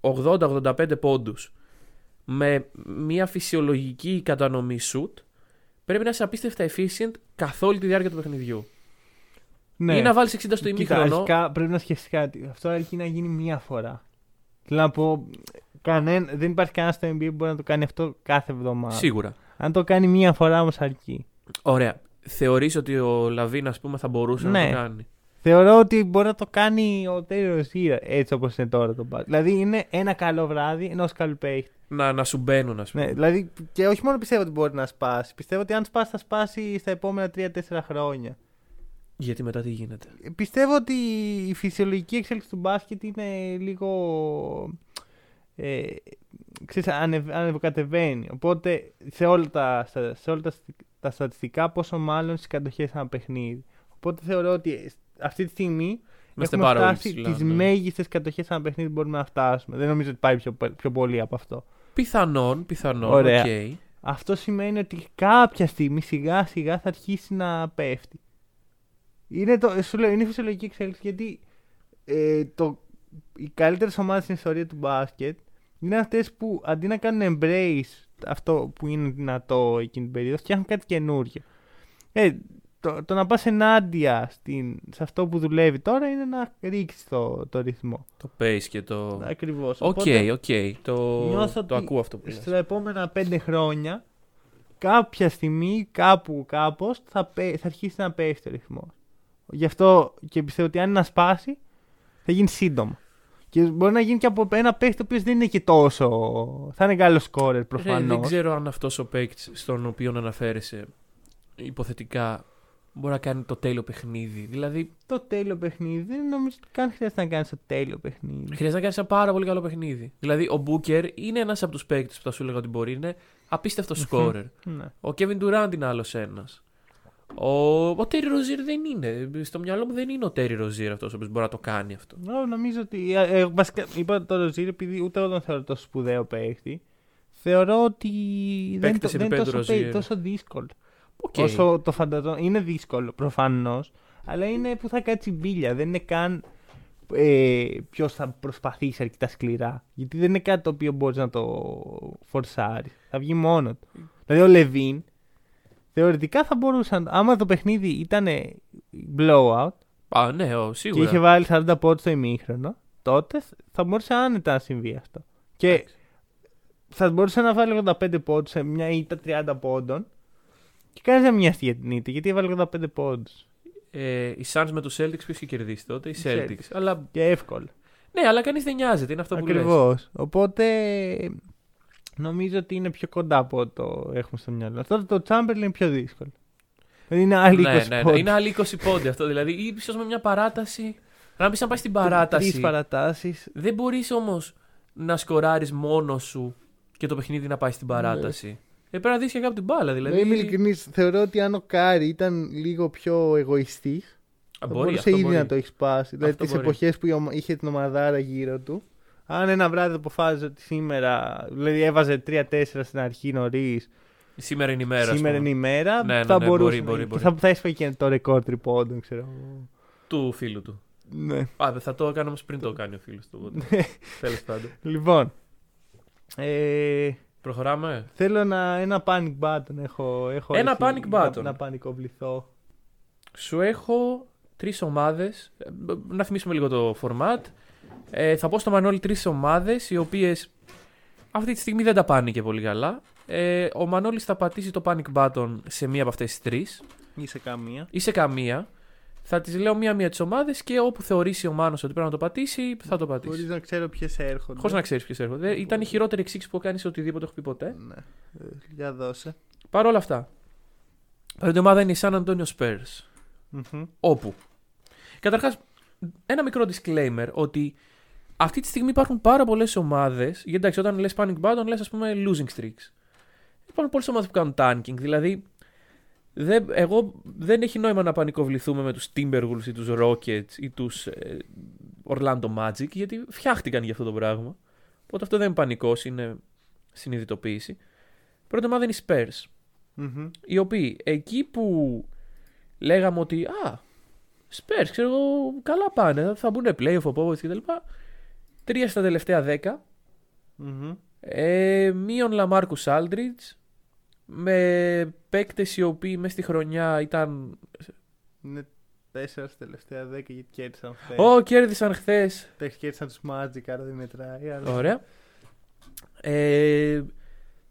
80-85 πόντους με μια φυσιολογική κατανομή σουτ πρέπει να είσαι απίστευτα efficient καθ' όλη τη διάρκεια του παιχνιδιού. Ναι. Ή να βάλεις 60 στο ημίχρονο. Αρχικά πρέπει να σκεφτείς κάτι. Αυτό αρκεί να γίνει μία φορά. Θέλω να πω, δεν υπάρχει κανένα στο NBA που μπορεί να το κάνει αυτό κάθε εβδομάδα. Σίγουρα. Αν το κάνει μία φορά όμως αρκεί. Ωραία. Θεωρείς ότι ο Λαβίν, ας πούμε, θα μπορούσε να το κάνει? Θεωρώ ότι μπορεί να το κάνει ο Τέιλορ Γκιρ έτσι όπως είναι τώρα το μπάσκετ. Δηλαδή είναι ένα καλό βράδυ ενός καλού παίχτη. Να σου μπαίνουν, ας πούμε. Ναι, δηλαδή, και όχι μόνο πιστεύω ότι μπορεί να σπάσει. Πιστεύω ότι αν σπάσει, θα σπάσει στα επόμενα 3-4 χρόνια. Γιατί μετά τι γίνεται? Πιστεύω ότι η φυσιολογική εξέλιξη του μπάσκετ είναι λίγο... ξέρεις, ανεβοκατεβαίνει. Οπότε σε όλα τα στατιστικά, πόσο μάλλον στις κατοχές ένα παιχνίδι. Οπότε θεωρώ ότι αυτή τη στιγμή έχουμε φτάσει τις μέγιστες κατοχές ένα παιχνίδι που μπορούμε να φτάσουμε. Δεν νομίζω ότι πάει πιο πολύ από αυτό. Πιθανόν, ωραία. Okay. Αυτό σημαίνει ότι κάποια στιγμή σιγά σιγά θα αρχίσει να πέφτει. Είναι φυσιολογική εξέλιξη γιατί οι καλύτερες ομάδες στην ιστορία του μπάσκετ είναι αυτές που αντί να κάνουν embrace αυτό που είναι δυνατό εκείνη την περίοδο, φτιάχνουν κάτι καινούριο. Το να πας ενάντια σε αυτό που δουλεύει τώρα είναι να ρίξεις το ρυθμό. Το pace και το... Ακριβώς. Οκ. Το ακούω αυτό που λες. Στα επόμενα 5 χρόνια κάποια στιγμή, κάπου, κάπως θα αρχίσει να πέφτει το ρυθμό. Γι' αυτό και πιστεύω ότι αν είναι να σπάσει, θα γίνει σύντομα. Και μπορεί να γίνει και από ένα παίκτη ο οποίος δεν είναι και τόσο. Θα είναι καλό σκόρερ προφανώς. Δεν ξέρω αν αυτός ο παίκτης στον οποίο αναφέρεσαι υποθετικά μπορεί να κάνει το τέλειο παιχνίδι. Δηλαδή. Το τέλειο παιχνίδι δεν νομίζω ότι καν χρειάζεται να κάνει το τέλειο παιχνίδι. Χρειάζεται να κάνει ένα πάρα πολύ καλό παιχνίδι. Δηλαδή ο Μπούκερ είναι ένας από τους παίκτες που θα σου έλεγα ότι μπορεί να είναι απίστευτος σκόρερ. Ο Κέβιν Ντουράντ είναι άλλος ένας. Ο Τέρι Ροζίρ δεν είναι. Στο μυαλό μου δεν είναι ο Τέρι Ροζίρ αυτός ο οποίος μπορεί να το κάνει αυτό. Νομίζω ότι. Βασικά είπα το Ροζίρ επειδή ούτε όταν θεωρώ τόσο σπουδαίο παίχτη. Θεωρώ ότι δεν είναι τόσο δύσκολο. Okay. Όσο το φανταζόμουν. Είναι δύσκολο προφανώς. Αλλά είναι που θα κάτσει μπίλια. Δεν είναι καν ποιος θα προσπαθήσει αρκετά σκληρά. Γιατί δεν είναι κάτι το οποίο μπορείς να το φορσάρεις. Θα βγει μόνο του. Δηλαδή ο Λεβίν θεωρητικά θα μπορούσαν, άμα το παιχνίδι ήταν blowout. Α, ναι, σίγουρα. Και είχε βάλει 40 πόντους στο ημίχρονο, τότε θα μπορούσε άνετα να συμβεί αυτό. Και θα μπορούσε να βάλει 85 πόντους σε μια ήττα 30 πόντων και κανείς δεν μοιάστηκε για την ήττα, γιατί έβαλε 85 πόντους. Οι Suns με τους Celtics ποιος είχε κερδίσει τότε? Οι Celtics. Αλλά... Και εύκολα. Ναι, αλλά κανείς δεν νοιάζεται, είναι αυτό που λες. Ακριβώς. Οπότε... Νομίζω ότι είναι πιο κοντά από το έχουμε στο μυαλό. Τώρα το Chamberlain είναι πιο δύσκολο. Είναι άλλοι 20 πόντοι. Είναι άλλοι 20 πόντοι αυτό δηλαδή. Ή ίσως με μια παράταση. Να πεις να πάει στην παράταση. Τρεις παρατάσεις. Δεν μπορείς όμως να σκοράρεις μόνος σου και το παιχνίδι να πάει στην παράταση. Πρέπει να δεις και κάπου την μπάλα δηλαδή. Είμαι ειλικρινής. Θεωρώ ότι αν ο Κάρι ήταν λίγο πιο εγωιστή, μπορούσε ήδη να το έχει σπάσει. Δηλαδή τις εποχές που είχε την ομαδάρα γύρω του. Αν ένα βράδυ αποφάσιζε ότι σήμερα, δηλαδή έβαζε 3-4 στην αρχή νωρίς. Σήμερα είναι η μέρα. Σήμερα είναι η μέρα. Ναι, θα μπορούσε. Μπορεί. Θα έσπαγε και το ρεκόρ τριπώντων, ξέρω. Του φίλου του. Ναι. Θα το έκανε όμως πριν το κάνει ο φίλος του. Τέλος πάντων. Λοιπόν. Προχωράμε. Θέλω ένα panic button. Ένα panic button. Να πανικοβληθώ. Σου έχω 3 ομάδες. Να θυμίσουμε λίγο το format. Θα πω στο Μανώλη 3 ομάδες οι οποίες αυτή τη στιγμή δεν τα πάνε και πολύ καλά. Ο Μανώλης θα πατήσει το panic button σε μία από αυτές τις 3. Ή σε καμία. Θα τις λέω μία-μία τις ομάδες και όπου θεωρήσει ο Μάνος ότι πρέπει να το πατήσει, θα το πατήσει. Χωρίς να ξέρω ποιες έρχονται. Χωρίς να ξέρεις ποιες έρχονται. Ήταν η χειρότερη εξήξη που κάνει σε οτιδήποτε έχω πει ποτέ. Ναι. Για δώσε. Παρ' όλα αυτά, η ομάδα είναι η San Antonio Spurs. Mm-hmm. Όπου. Καταρχάς, ένα μικρό disclaimer ότι αυτή τη στιγμή υπάρχουν πάρα πολλές ομάδες. Γιατί εντάξει, όταν λες panic button, λες ας πούμε losing streaks. Υπάρχουν πολλές ομάδες που κάνουν tanking. Δηλαδή, εγώ δεν έχει νόημα να πανικοβληθούμε με τους Timberwolves ή τους Rockets ή τους Orlando Magic, γιατί φτιάχτηκαν για αυτό το πράγμα. Οπότε αυτό δεν είναι πανικός, είναι συνειδητοποίηση. Πρώτη ομάδα είναι οι Spurs. Mm-hmm. Οι οποίοι εκεί που λέγαμε ότι «Α, Spurs, ξέρω εγώ, καλά πάνε, θα μπουν play-off, Popovich κτλ». 3 στα τελευταία 10. Mm-hmm. Μείον Λαμάρκους Aldridge. Με παίκτες οι οποίοι μέσα στη χρονιά ήταν. Είναι 4 στα τελευταία 10 γιατί κέρδισαν χθες. Κέρδισαν χθες. Κέρδισαν τους Magic, άρα δεν μετράει. Αλλά... Ωραία.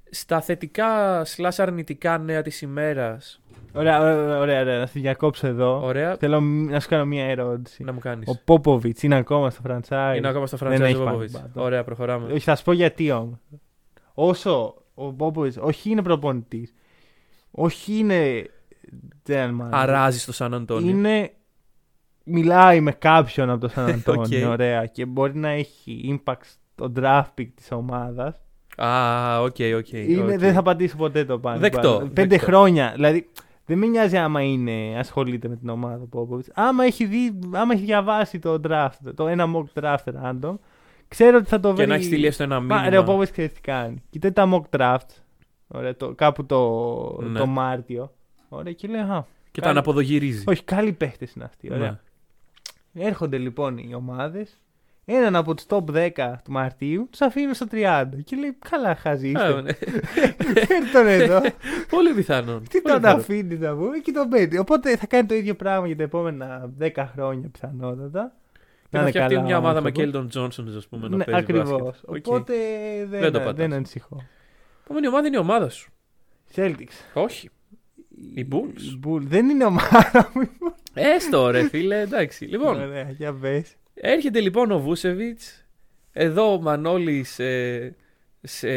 Στα θετικά σλάς αρνητικά νέα της ημέρας. Ωραία. Να στη διακόψω εδώ. Ωραία. Θέλω να σου κάνω μία ερώτηση. Να μου κάνεις. Ο Popovich είναι ακόμα στο franchise? Είναι ακόμα στο franchise ο Popovich. Ωραία, προχωράμε. Όχι, θα σου πω γιατί όμως. Όσο. Ο Popovich, όχι είναι προπονητής. Όχι είναι. Αράζει στο Σαν Αντώνιο. Είναι. Μιλάει με κάποιον από το Σαν Αντώνιο. Okay. Ωραία. Και μπορεί να έχει impact στο draft pick της ομάδας. Okay. Δεν θα απαντήσω ποτέ το πάνω. Δεκτό. 5 χρόνια. Δηλαδή δεν με νοιάζει άμα είναι, ασχολείται με την ομάδα ο Popovich. Άμα έχει διαβάσει το draft, το ένα mock draft random. Ξέρω ότι θα το βρει. Και να έχει στείλει έστω ένα μήνυμα. Ρε, ο Popovich ξέρει τι κάνει. Κοιτάει τα mock drafts. Ωραία, κάπου το Μάρτιο. Ωραία, και λέει. Και τα αναποδογυρίζει. Όχι, καλοί παίχτες είναι αυτοί. Ωραία. Ναι. Έρχονται λοιπόν οι ομάδες. Έναν από τους top 10 του Μαρτίου τους αφήνουν στο 30. Και λέει, καλά, χαζίστε. Φέρτον εδώ. Πολύ πιθανόν. Τι τον αφήνει να βγει και τον παίρνει. Οπότε θα κάνει το ίδιο πράγμα για τα επόμενα 10 χρόνια πιθανότατα. Και να φτιαχτεί μια ομάδα με Κέλτον Τζόνσον, ας πούμε, να παίζει μπάσκετ. Ακριβώς. Οπότε δεν ανησυχώ. Επόμενη ομάδα είναι η ομάδα σου. Celtics. Όχι. Οι Bulls. Δεν είναι ομάδα μου. Έστω ρε φίλε, εντάξει. Λοιπόν, έρχεται λοιπόν ο Vucevic. Εδώ ο Μανώλης σε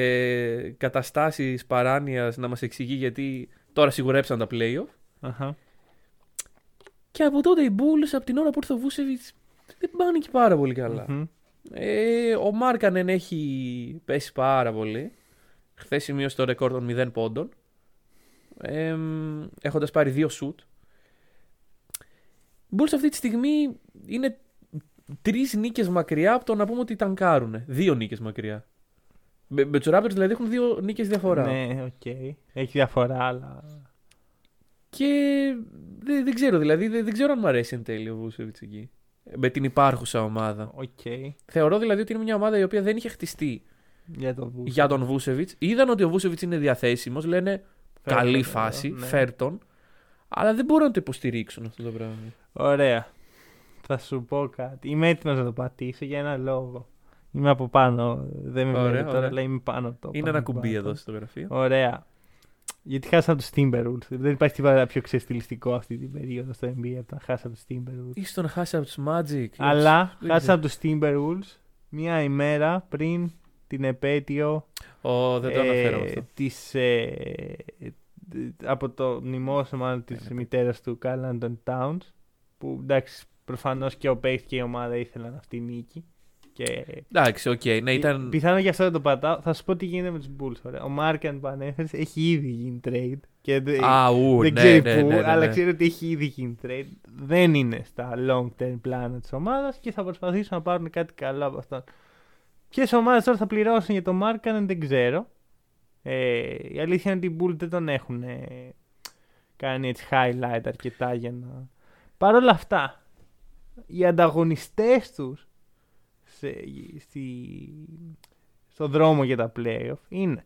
καταστάσεις παράνοιας να μας εξηγεί γιατί τώρα σιγουρέψαν τα play-off. Και από τότε οι Bulls, από την ώρα που ήρθε ο Vucevic, δεν πάνε και πάρα πολύ καλά. Mm-hmm. Ο Μάρκανεν έχει πέσει πάρα πολύ. Χθες σημείωσε το ρεκόρ των 0 πόντων. Έχοντας πάρει 2 σουτ. Οι Bulls αυτή τη στιγμή είναι 3 νίκες μακριά από το να πούμε ότι τανκάρουνε. 2 νίκες μακριά. Με τους Raptors δηλαδή έχουν 2 νίκες διαφορά. Ναι, οκ. Έχει διαφορά, αλλά... Και δεν ξέρω δηλαδή, δεν ξέρω αν μου αρέσει εν τέλει ο Vucevic εκεί. Με την υπάρχουσα ομάδα. Okay. Θεωρώ δηλαδή ότι είναι μια ομάδα η οποία δεν είχε χτιστεί για τον Vucevic. Είδαν ότι ο Vucevic είναι διαθέσιμος, λένε καλή φάση, ναι. Φέρτον. Αλλά δεν μπορούν να το υποστηρίξουν αυτό το πράγμα. Ωραία. Θα σου πω κάτι. Είμαι έτοιμος να το πατήσω για ένα λόγο. Είμαι από πάνω. Δεν με βλέπω τώρα, αλλά είμαι πάνω. Είναι ένα κουμπί εδώ στο γραφείο. Ωραία. Γιατί χάσαν τους Timberwolves. Δεν υπάρχει τίποτα πιο ξεστιλιστικό αυτή την περίοδο στο NBA από το να χάσαν τους Timberwolves. Ή στο να χάσαν τους Magic. Αλλά χάσαν τους Timberwolves μία ημέρα πριν την επέτειο από το μνημόσωμα της μητέρας του Karl-Anthony Towns. Που εντάξει, προφανώς και ο παίκτης και η ομάδα ήθελαν αυτή τη νίκη. Εντάξει, οκ. Πιθανό για αυτό δεν το πατάω. Θα σου πω τι γίνεται με τους Bulls. Ωραία. Ο Μάρκαν που ανέφερες έχει ήδη γίνει trade. Αλλά ξέρω ότι έχει ήδη γίνει trade. Δεν είναι στα long term πλάνα της ομάδας και θα προσπαθήσουν να πάρουν κάτι καλό από αυτό. Ποιες ομάδες τώρα θα πληρώσουν για τον Μάρκαν δεν ξέρω. Η αλήθεια είναι ότι οι Bulls δεν τον έχουν κάνει έτσι highlight αρκετά για να. Παρ' όλα αυτά, οι ανταγωνιστές τους στο δρόμο για τα play-off είναι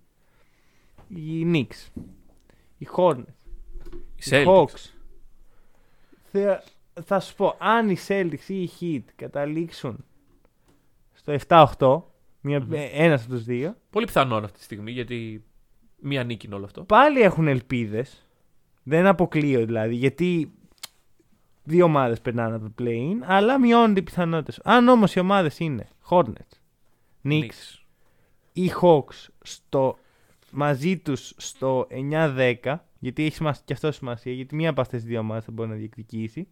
οι Knicks, οι Hornets, οι Hawks. Θα σου πω, αν οι Celtics ή οι Heat καταλήξουν στο 7-8, ένας από τους δύο, πολύ πιθανόν αυτή τη στιγμή γιατί μία νίκη είναι όλο αυτό, πάλι έχουν ελπίδες. Δεν αποκλείω δηλαδή, γιατί δύο ομάδες περνάνε από το play-in, αλλά μειώνονται οι πιθανότητες. Αν όμως οι ομάδες είναι Hornets, Knicks ή Hawks μαζί τους στο 9-10, γιατί έχει και αυτό σημασία, γιατί μία από αυτές τις δύο ομάδες θα μπορεί να διεκδικήσει,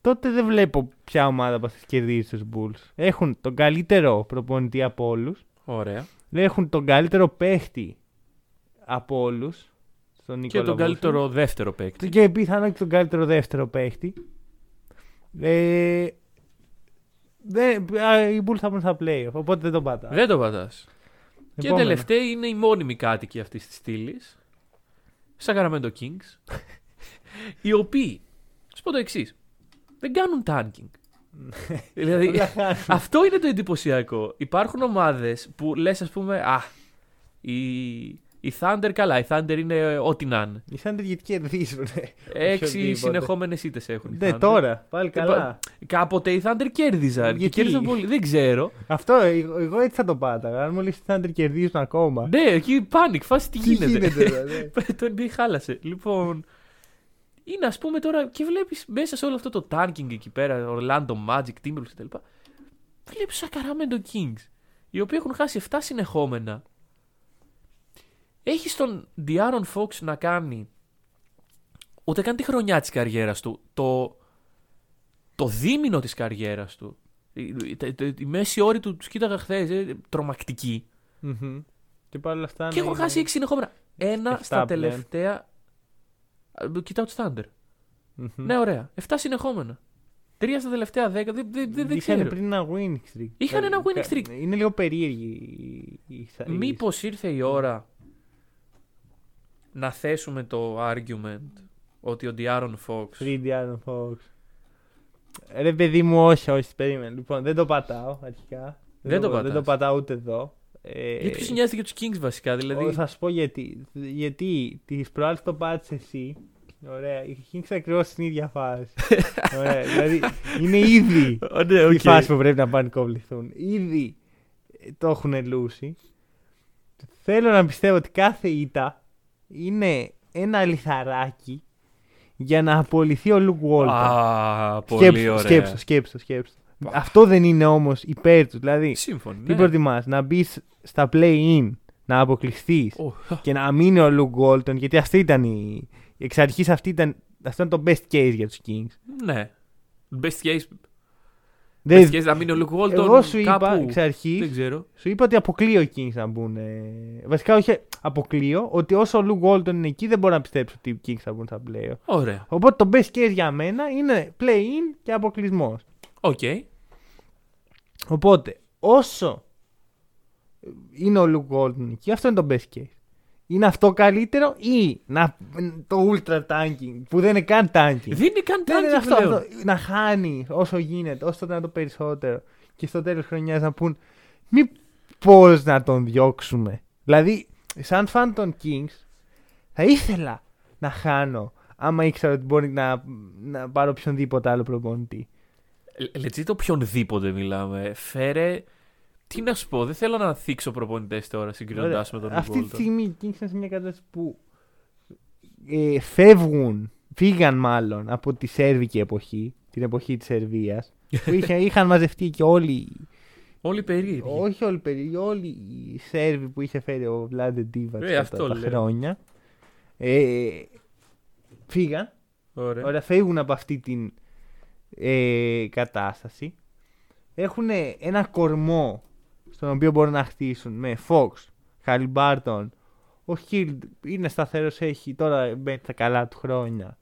τότε δεν βλέπω ποια ομάδα θα τις κερδίσει τους Bulls. Έχουν τον καλύτερο προπονητή από όλους. Ωραία. Έχουν τον καλύτερο παίχτη από όλους. Και τον καλύτερο δεύτερο παίκτη. Και πιθανόν και τον καλύτερο δεύτερο παίκτη. Οι Bulls θα πούν στα play-off, οπότε δεν τον πατάς. Δεν τον πατάς. Και τελευταίοι είναι οι μόνιμοι κάτοικοι αυτής της στήλης. Sacramento Kings. Οι οποίοι, σου πω το εξής, δεν κάνουν tanking. Δηλαδή, αυτό είναι το εντυπωσιακό. Υπάρχουν ομάδες που λες, ας πούμε, η Thunder καλά, η Thunder είναι ό,τι να είναι. Η Thunder γιατί κερδίζουν. 6 συνεχόμενες ήττες έχουν. Ναι, τώρα. Πάλι καλά. Κάποτε η Thunder κέρδιζαν. Γιατί κέρδιζαν πολύ. Δεν ξέρω. Αυτό, εγώ έτσι θα το πάταγα. Αν μόλις η Thunder κερδίζουν ακόμα. Ναι, εκεί panic, φάση τι γίνεται. Το NBA χάλασε. Λοιπόν, είναι ας πούμε τώρα και βλέπεις μέσα σε όλο αυτό το tanking εκεί πέρα, Orlando Magic, Timberwolves κτλ. Βλέπεις Sacramento Kings, οι οποίοι έχουν χάσει 7 συνεχόμενα. Έχεις τον De'Aaron Fox να κάνει ούτε καν τη χρονιά της καριέρας του, το δίμηνο της καριέρας του. Η μέση όρη του κοίταγα χθες, τρομακτική. Mm-hmm. Και πάλι αυτά. Και έχω χάσει 6 συνεχόμενα. Ένα στα τελευταία. Κοιτάω τους Thunder. Mm-hmm. Ναι, ωραία. 7 συνεχόμενα. 3 στα τελευταία 10. Δεν ξέρω. Είχαν πριν ένα winning streak. Είναι λίγο περίεργη. Μήπως ήρθε η ώρα να θέσουμε το argument ότι ο De'Aaron Fox. Free De'Aaron Fox. Ρε παιδί μου, όχι, περίμενε. Λοιπόν, δεν το πατάω αρχικά. Δεν το πατάω ούτε εδώ. Για ποιος νοιάζεται για τους Kings βασικά, δηλαδή. Θα σου πω γιατί. Γιατί τις προάλλες το πάτησε εσύ. Ωραία. Οι Kings ακριβώς στην ίδια φάση. Ωραία. Δηλαδή είναι ήδη η φάση που πρέπει να πανικοβληθούν. Ήδη το έχουν λούσει. Θέλω να πιστεύω ότι κάθε ήττα είναι ένα λιθαράκι για να απολυθεί ο Λουκ Walton. Σκέψου. Αυτό δεν είναι όμως υπέρ του. Δηλαδή, σύμφωνο, τι προτιμάς, να μπεις στα play-in, να αποκλειστείς και να μείνει ο Λουκ Walton, γιατί αυτή ήταν εξ αρχής αυτό ήταν το best case για τους Kings. Ναι. Best case να μείνει ο Λουκ Walton. Εγώ σου είπα εξ αρχής, σου είπα ότι αποκλείω οι Kings να μπουν. Βασικά, όχι αποκλείω, ότι όσο ο Λουκ Walton είναι εκεί, δεν μπορώ να πιστέψω ότι οι Kings θα μπουν στα play-off. Ωραία. Οπότε το best case για μένα είναι play-in και αποκλεισμός. Okay. Οπότε, όσο είναι ο Luke Walton εκεί, αυτό είναι το best case. Είναι αυτό καλύτερο ή το ultra tanking που δεν είναι καν tanking. Δεν είναι καν tanking. Να χάνει όσο γίνεται, όσο να το περισσότερο και στο τέλος χρονιάς να πούν μήπως να τον διώξουμε. Δηλαδή, σαν φαν των Kings, θα ήθελα να χάνω άμα ήξερα ότι μπορεί να πάρω οποιονδήποτε άλλο προπονητή. Λετζίτ οποιονδήποτε μιλάμε. Φέρε. Τι να σου πω, δεν θέλω να θίξω προπονητές τώρα συγκρίνοντας με τον Λουκ Walton. Αυτή τη στιγμή οι Kings είναι σε μια κατάσταση που φύγαν μάλλον από τη σέρβικη εποχή, την εποχή της Σερβίας, που είχαν μαζευτεί και όλοι. Όλοι περίεργοι. Όχι όλοι περίεργοι, όλοι οι Σέρβοι που είχε φέρει ο Βλάντε Ντίβατς αυτά τα χρόνια. Φύγαν. Ωραία, φεύγουν από αυτή την κατάσταση. Έχουν ένα κορμό στον οποίο μπορούν να χτίσουν με Fox, Χαλιμπάρτον. Ο Χιλντ είναι σταθερός, έχει τώρα μπαίνει τα καλά του χρόνια.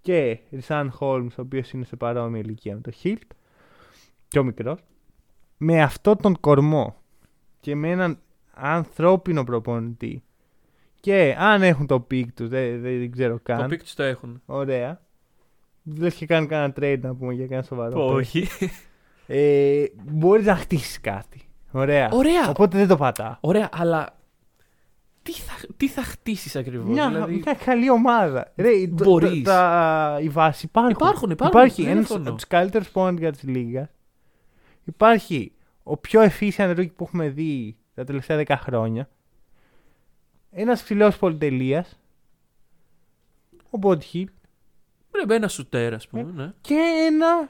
Και Ρισάν Χόλμς, ο οποίος είναι σε παρόμοια ηλικία με τον Χιλντ, πιο μικρός. Με αυτόν τον κορμό και με έναν ανθρώπινο προπονητή. Και αν έχουν το πικ τους, δεν ξέρω καν. Το πικ τους το έχουν. Ωραία. Λες και κάνουν κανένα trade να πούμε για κανένα σοβαρό. Όχι. Μπορείς να χτίσεις κάτι. Ωραία. Οπότε δεν το πατά. Ωραία, αλλά τι θα χτίσεις ακριβώς. Μια καλή ομάδα. Μπορείς. Η βάση υπάρχουν. Υπάρχει ένας από τους καλύτερους point guard της λίγας. Υπάρχει ο πιο efficient rookie που έχουμε δει τα τελευταία 10 χρόνια. Ένας ψηλός πολυτελείας. Ο Bond Hill. Πρέπει ένα σουτέρ, ας πούμε. Ναι. Και ένα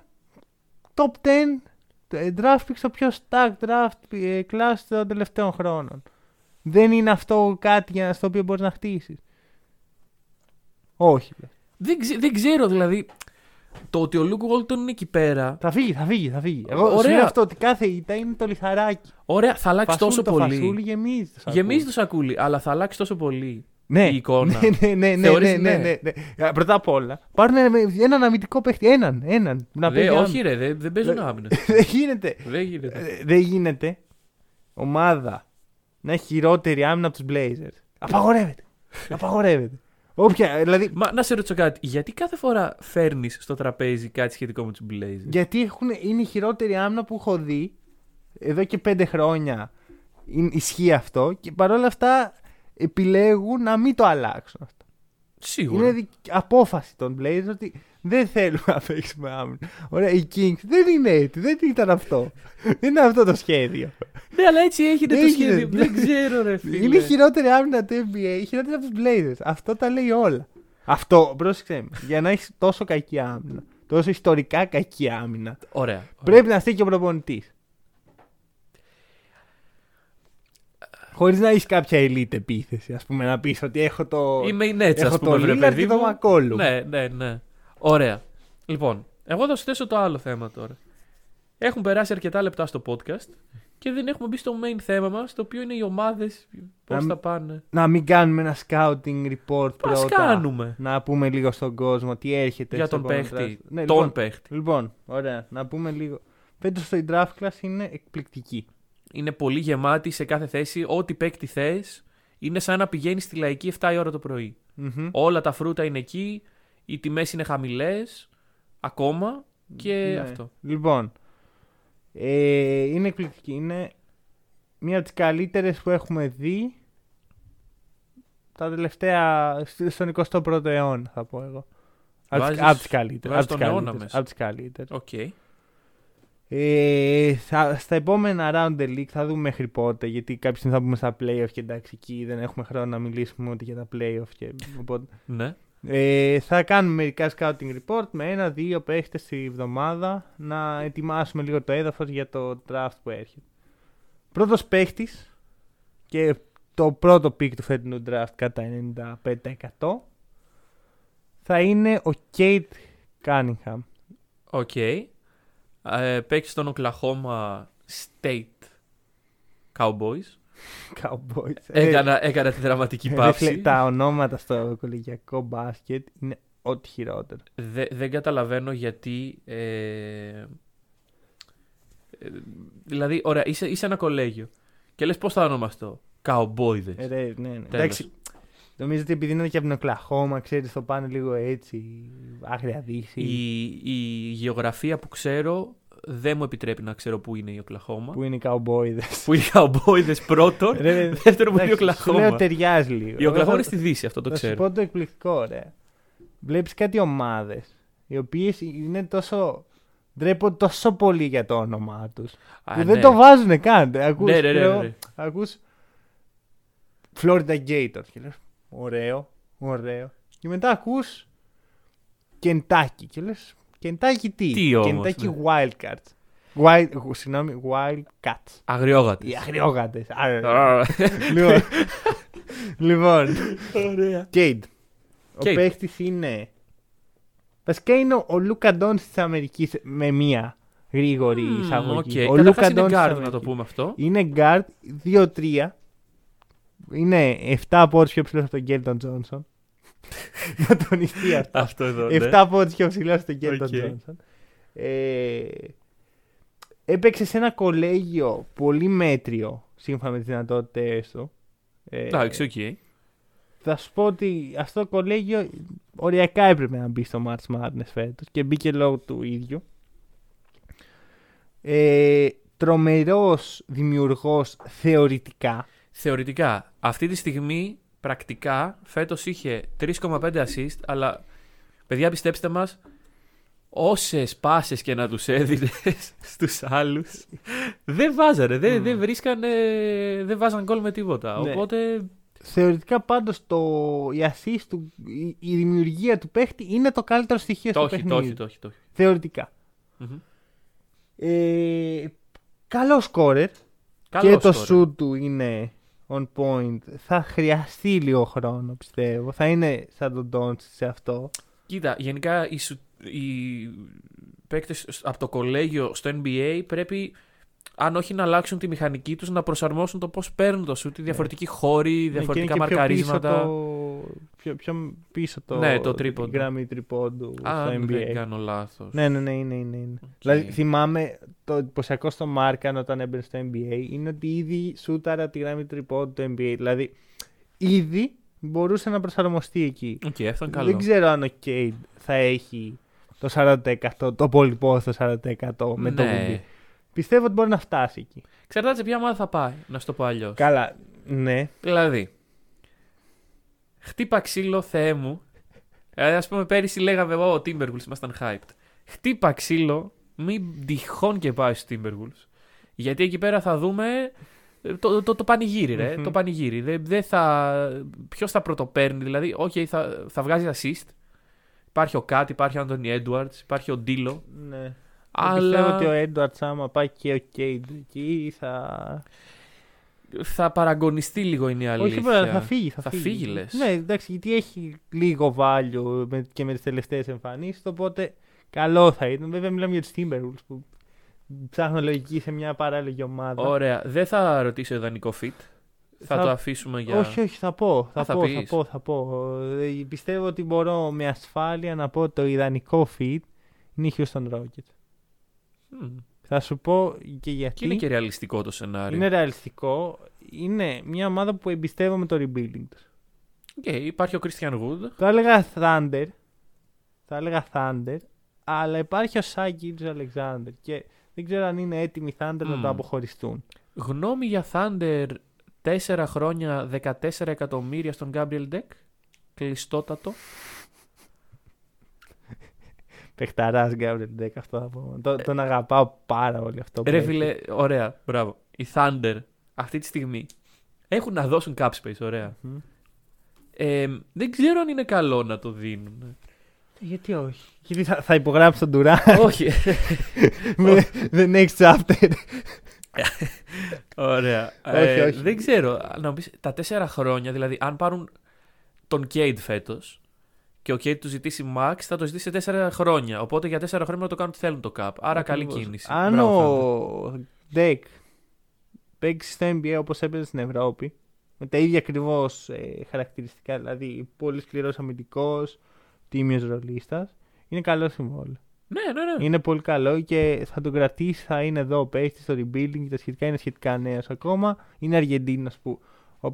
top 10 draft pick στο πιο stack draft class των τελευταίων χρόνων. Δεν είναι αυτό κάτι στο οποίο μπορείς να χτίσεις. Όχι. Δεν ξέρω δηλαδή. Το ότι ο Λουκ Γουόλτον είναι εκεί πέρα. Θα φύγει. Εγώ σου λέω αυτό ότι κάθε ήττα είναι το λιθαράκι. Ωραία, θα αλλάξει τόσο πολύ. Φασούλη γεμίζει το σακούλι, αλλά θα αλλάξει τόσο πολύ. Ναι, η εικόνα. Ναι. Πρώτα απ' όλα, πάρουν έναν αμυντικό παίχτη. Έναν. Όχι, ρε, δεν παίζουν άμυνες. Δεν γίνεται ομάδα να έχει χειρότερη άμυνα από τους Blazers. Απαγορεύεται. Όποια, δηλαδή... Μα, να σε ρωτήσω κάτι, γιατί κάθε φορά φέρνεις στο τραπέζι κάτι σχετικό με τους Blazers? Γιατί είναι η χειρότερη άμυνα που έχω δει εδώ και 5 χρόνια. Ισχύει αυτό και παρόλα αυτά επιλέγουν να μην το αλλάξουν αυτό. Σίγουρα. Είναι απόφαση των Blazers ότι δεν θέλουμε να παίξουμε άμυνα. Ωραία, οι Kings δεν είναι έτσι, δεν ήταν αυτό. Δεν είναι αυτό το σχέδιο. Ναι, αλλά έτσι έγινε το σχέδιο. Δεν ξέρω, ρε φίλε. Είναι η χειρότερη άμυνα του NBA, η χειρότερη από τους Blazers. Αυτό τα λέει όλα. Αυτό, πρόσεξε με, για να έχεις τόσο κακή άμυνα, τόσο ιστορικά κακή άμυνα, ωραία, πρέπει να στείλει και ο προπονητής. Χωρίς να έχεις κάποια elite επίθεση, ας πούμε, να πεις ότι έχω το. Είμαι η Nets, ας πούμε, βρε παιδί μου. Ναι. Ωραία. Λοιπόν, εγώ θα σου θέσω το άλλο θέμα τώρα. Έχουν περάσει αρκετά λεπτά στο podcast και δεν έχουμε μπει στο main θέμα μας, το οποίο είναι οι ομάδες. Πώς θα πάνε. Να μην κάνουμε ένα scouting report πρώτα. Ας κάνουμε. Να πούμε λίγο στον κόσμο τι έρχεται. Για τον παίχτη. Ναι, τον παίχτη. Λοιπόν, ωραία. Να πούμε λίγο. Φέτος η draft class είναι εκπληκτική. Είναι πολύ γεμάτη σε κάθε θέση. Ό,τι παίκτη θες. Είναι σαν να πηγαίνεις στη Λαϊκή 7 η ώρα το πρωί. Mm-hmm. Όλα τα φρούτα είναι εκεί. Οι τιμές είναι χαμηλές. Ακόμα και ναι. Αυτό. Λοιπόν, είναι εκπληκτική. Είναι μία από τις καλύτερες που έχουμε δει τα τελευταία. Στον 21ο αιώνα, θα πω εγώ. Από τις καλύτερες. Okay. Στα επόμενα round the league θα δούμε μέχρι πότε, γιατί κάποια στιγμή θα πούμε στα playoff και εντάξει εκεί δεν έχουμε χρόνο να μιλήσουμε ούτε για τα playoff και, οπότε, ναι. Θα κάνουμε μερικά scouting report με 1-2 παίχτες τη εβδομάδα να ετοιμάσουμε λίγο το έδαφος για το draft που έρχεται. Πρώτος παίχτης και το πρώτο pick του φετινού draft κατά 95% θα είναι ο Cade Cunningham. Οκ. Παίξει στον Oklahoma State Cowboys. Έκανα τη δραματική παύση. Τα ονόματα στο κολεγιακό μπάσκετ είναι ό,τι χειρότερο. Δεν καταλαβαίνω γιατί. Δηλαδή, ωραία, είσαι ένα κολέγιο και λες πώς θα ονομαστώ. Cowboys. Ναι. Εντάξει. Νομίζω ότι επειδή είναι και από την Οκλαχώμα, ξέρεις, το πάνε λίγο έτσι, άγρια δύση. Η γεωγραφία που ξέρω δεν μου επιτρέπει να ξέρω πού είναι η Οκλαχώμα. Πού είναι οι Καουμπόιδες. Πού είναι οι Καουμπόιδες πρώτον, δεύτερον που είναι η Οκλαχώμα. Λέω ταιριάζει λίγο. Η Οκλαχώμα είναι στη Δύση, αυτό το ξέρω. Θα σου πω το εκπληκτικό, ωραία. Βλέπεις κάτι ομάδες, οι οποίες είναι τόσο... Ντρέπονται τόσο πολύ για το όνομά τους, που δεν το βάζουν καν. Ακούς Florida Gator. Ωραίο. Και μετά ακούς Kentucky. Και λες Kentucky τι όμως, Kentucky ναι. Wildcats. Συγγνώμη, Wildcats. Αγριόγατες. Λοιπόν. Cade. Ο παίχτης είναι. Βασικά είναι ο Λούκα Ντόντσιτς της Αμερικής με μία γρήγορη εισαγωγή. Ο Λούκα Ντόντσιτς είναι guard, να το πούμε αυτό. Είναι guard 2-3. Είναι 7 πόντους πιο ψηλός από τον Γκέλτον Τζόνσον. Να τονιστεί αυτό εδώ. 7 πόντους πιο ψηλός από τον Γκέλτον Τζόνσον. Έπαιξε σε ένα κολέγιο πολύ μέτριο σύμφωνα με τις δυνατότητες του. Εντάξει, οκ. Θα σου πω ότι αυτό το κολέγιο οριακά έπρεπε να μπει στο March Madness φέτος και μπήκε λόγω του ίδιου. Τρομερός δημιουργός θεωρητικά. Αυτή τη στιγμή πρακτικά φέτος είχε 3,5 assist, αλλά παιδιά πιστέψτε μας, όσες πάσες και να τους έδινες στους άλλους, δεν βάζανε, δεν βρίσκανε, δεν βάζαν γκολ με τίποτα. Ναι. Οπότε θεωρητικά πάντως η ασίστ, η δημιουργία του παίχτη είναι το καλύτερο στοιχείο στο παιχνίδι. Το όχι. Θεωρητικά. Mm-hmm. Καλό σκόρερ. Και το shoot του είναι on point. Θα χρειαστεί λίγο χρόνο, πιστεύω. Θα είναι σαν τον Ντόντσιτς σε αυτό. Κοίτα, γενικά οι παίκτες από το κολέγιο στο NBA πρέπει, αν όχι να αλλάξουν τη μηχανική τους, να προσαρμόσουν το πώς παίρνουν το σουτ, διαφορετικοί χώροι, διαφορετικά και μαρκαρίσματα. Πιο πίσω το τρίποντο. Γραμμή τριπόντου στο NBA. Δεν κάνω λάθος. Ναι. Okay. Δηλαδή θυμάμαι το εντυπωσιακό στο Μάρκαν όταν έμπαινε στο NBA είναι ότι ήδη σούταρα τη γραμμή τριπόντου του NBA. Δηλαδή ήδη μπορούσε να προσαρμοστεί εκεί. Okay, δεν ξέρω αν ο Cade θα έχει το 40%, το απόλοιπο στο 40% με το NBA. Πιστεύω ότι μπορεί να φτάσει εκεί. Ξέρετε σε ποια ομάδα θα πάει, να σου το πω αλλιώς. Καλά, ναι. Δηλαδή, χτύπα ξύλο, Θεέ μου. Ας πούμε, πέρυσι λέγαμε εγώ ο Timberwolves, ήμασταν hyped. Χτύπα ξύλο, μην τυχόν και πάει στους Timberwolves. Γιατί εκεί πέρα θα δούμε το πανηγύρι, ρε. Mm-hmm. Το πανηγύρι. Δε θα, ποιος θα πρωτοπαίρνει, δηλαδή, θα βγάζει assist. Υπάρχει ο Κάτ, υπάρχει ο Άντονι Έντουαρτς, υπάρχει ο Ντίλο. Ναι. Πιστεύω ότι ο Έντουαρτς άμα πάει και ο Κέιντ εκεί θα παραγωνιστεί λίγο, είναι η αλήθεια. Όχι, θα φύγει λες. Ναι, εντάξει, γιατί έχει λίγο value και με τις τελευταίες εμφανίσεις, οπότε καλό θα ήταν. Βέβαια μιλάμε για τους Timberwolves που ψάχνουν λογική σε μια παράλογη ομάδα. Ωραία, δεν θα ρωτήσω ιδανικό fit. Θα το αφήσουμε για... Όχι, θα πω. Πιστεύω ότι μπορώ με ασφάλεια να πω το ιδανικό fit είναι η Houston Rockets. Θα σου πω και γιατί. Και είναι και ρεαλιστικό το σενάριο. Είναι ρεαλιστικό. Είναι μια ομάδα που εμπιστεύομαι το rebuilding τους. Okay, υπάρχει ο Christian Wood. Θα έλεγα Thunder, αλλά υπάρχει ο Shai Alexander και δεν ξέρω αν είναι έτοιμοι Thunder να το αποχωριστούν. Γνώμη για Thunder 4 χρόνια, 14 εκατομμύρια στον Gabriel Deck. Κλειστότατο. Πεχταράς Gabriel Deck, αυτό θα πω. Τον αγαπάω πάρα πολύ αυτό. Ρε φίλε, ωραία, μπράβο. Οι Thunder αυτή τη στιγμή έχουν να δώσουν cap space, ωραία. Mm. Δεν ξέρω αν είναι καλό να το δίνουν. Γιατί όχι. Γιατί θα υπογράψει τον Durant. Όχι. The next chapter. Ωραία. Όχι. Δεν ξέρω. Να μου πεις, τα 4 χρόνια, δηλαδή, αν πάρουν τον Cade φέτος, και ο Κέιτ του ζητήσει Max, θα το ζητήσει σε 4 χρόνια. Οπότε για 4 χρόνια να το κάνουν τι θέλουν το Cup. Άρα καλή κίνηση. Αν ο Ντεκ παίξει στο NBA όπως έπαιζε στην Ευρώπη, με τα ίδια ακριβώς χαρακτηριστικά, δηλαδή πολύ σκληρός αμυντικός, τίμιος ρολίστας, είναι καλό συμβόλαιο. Ναι. Είναι πολύ καλό και θα τον κρατήσει, θα είναι εδώ παίχτη στο rebuilding και τα σχετικά, είναι σχετικά νέος ακόμα. Είναι Αργεντίνος που...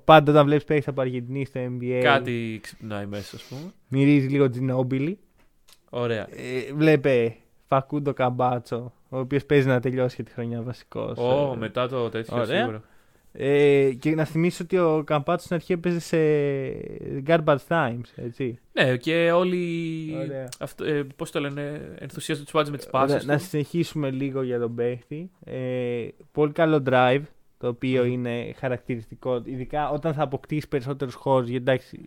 Πάντα όταν βλέπεις παίκτης από Αργεντινή στο NBA, κάτι ξυπνάει μέσα, ας πούμε. Μυρίζει λίγο Τζινόμπιλι. Ωραία. Βλέπε Φακούντο Καμπάτσο, ο οποίος παίζει να τελειώσει για τη χρονιά βασικός. Μετά το τέτοιο. Ωραία. Σίγουρα. Και να θυμίσω ότι ο Καμπάτσο στην αρχή παίζει σε Garbage Times, έτσι. Ναι, και όλοι. Πώς το λένε, ενθουσιάζονται τους πάντες με τις πάσες. Να συνεχίσουμε λίγο για τον παίκτη. Πολύ καλό drive, το οποίο είναι χαρακτηριστικό, ειδικά όταν θα αποκτήσει περισσότερους χώρους. Εντάξει,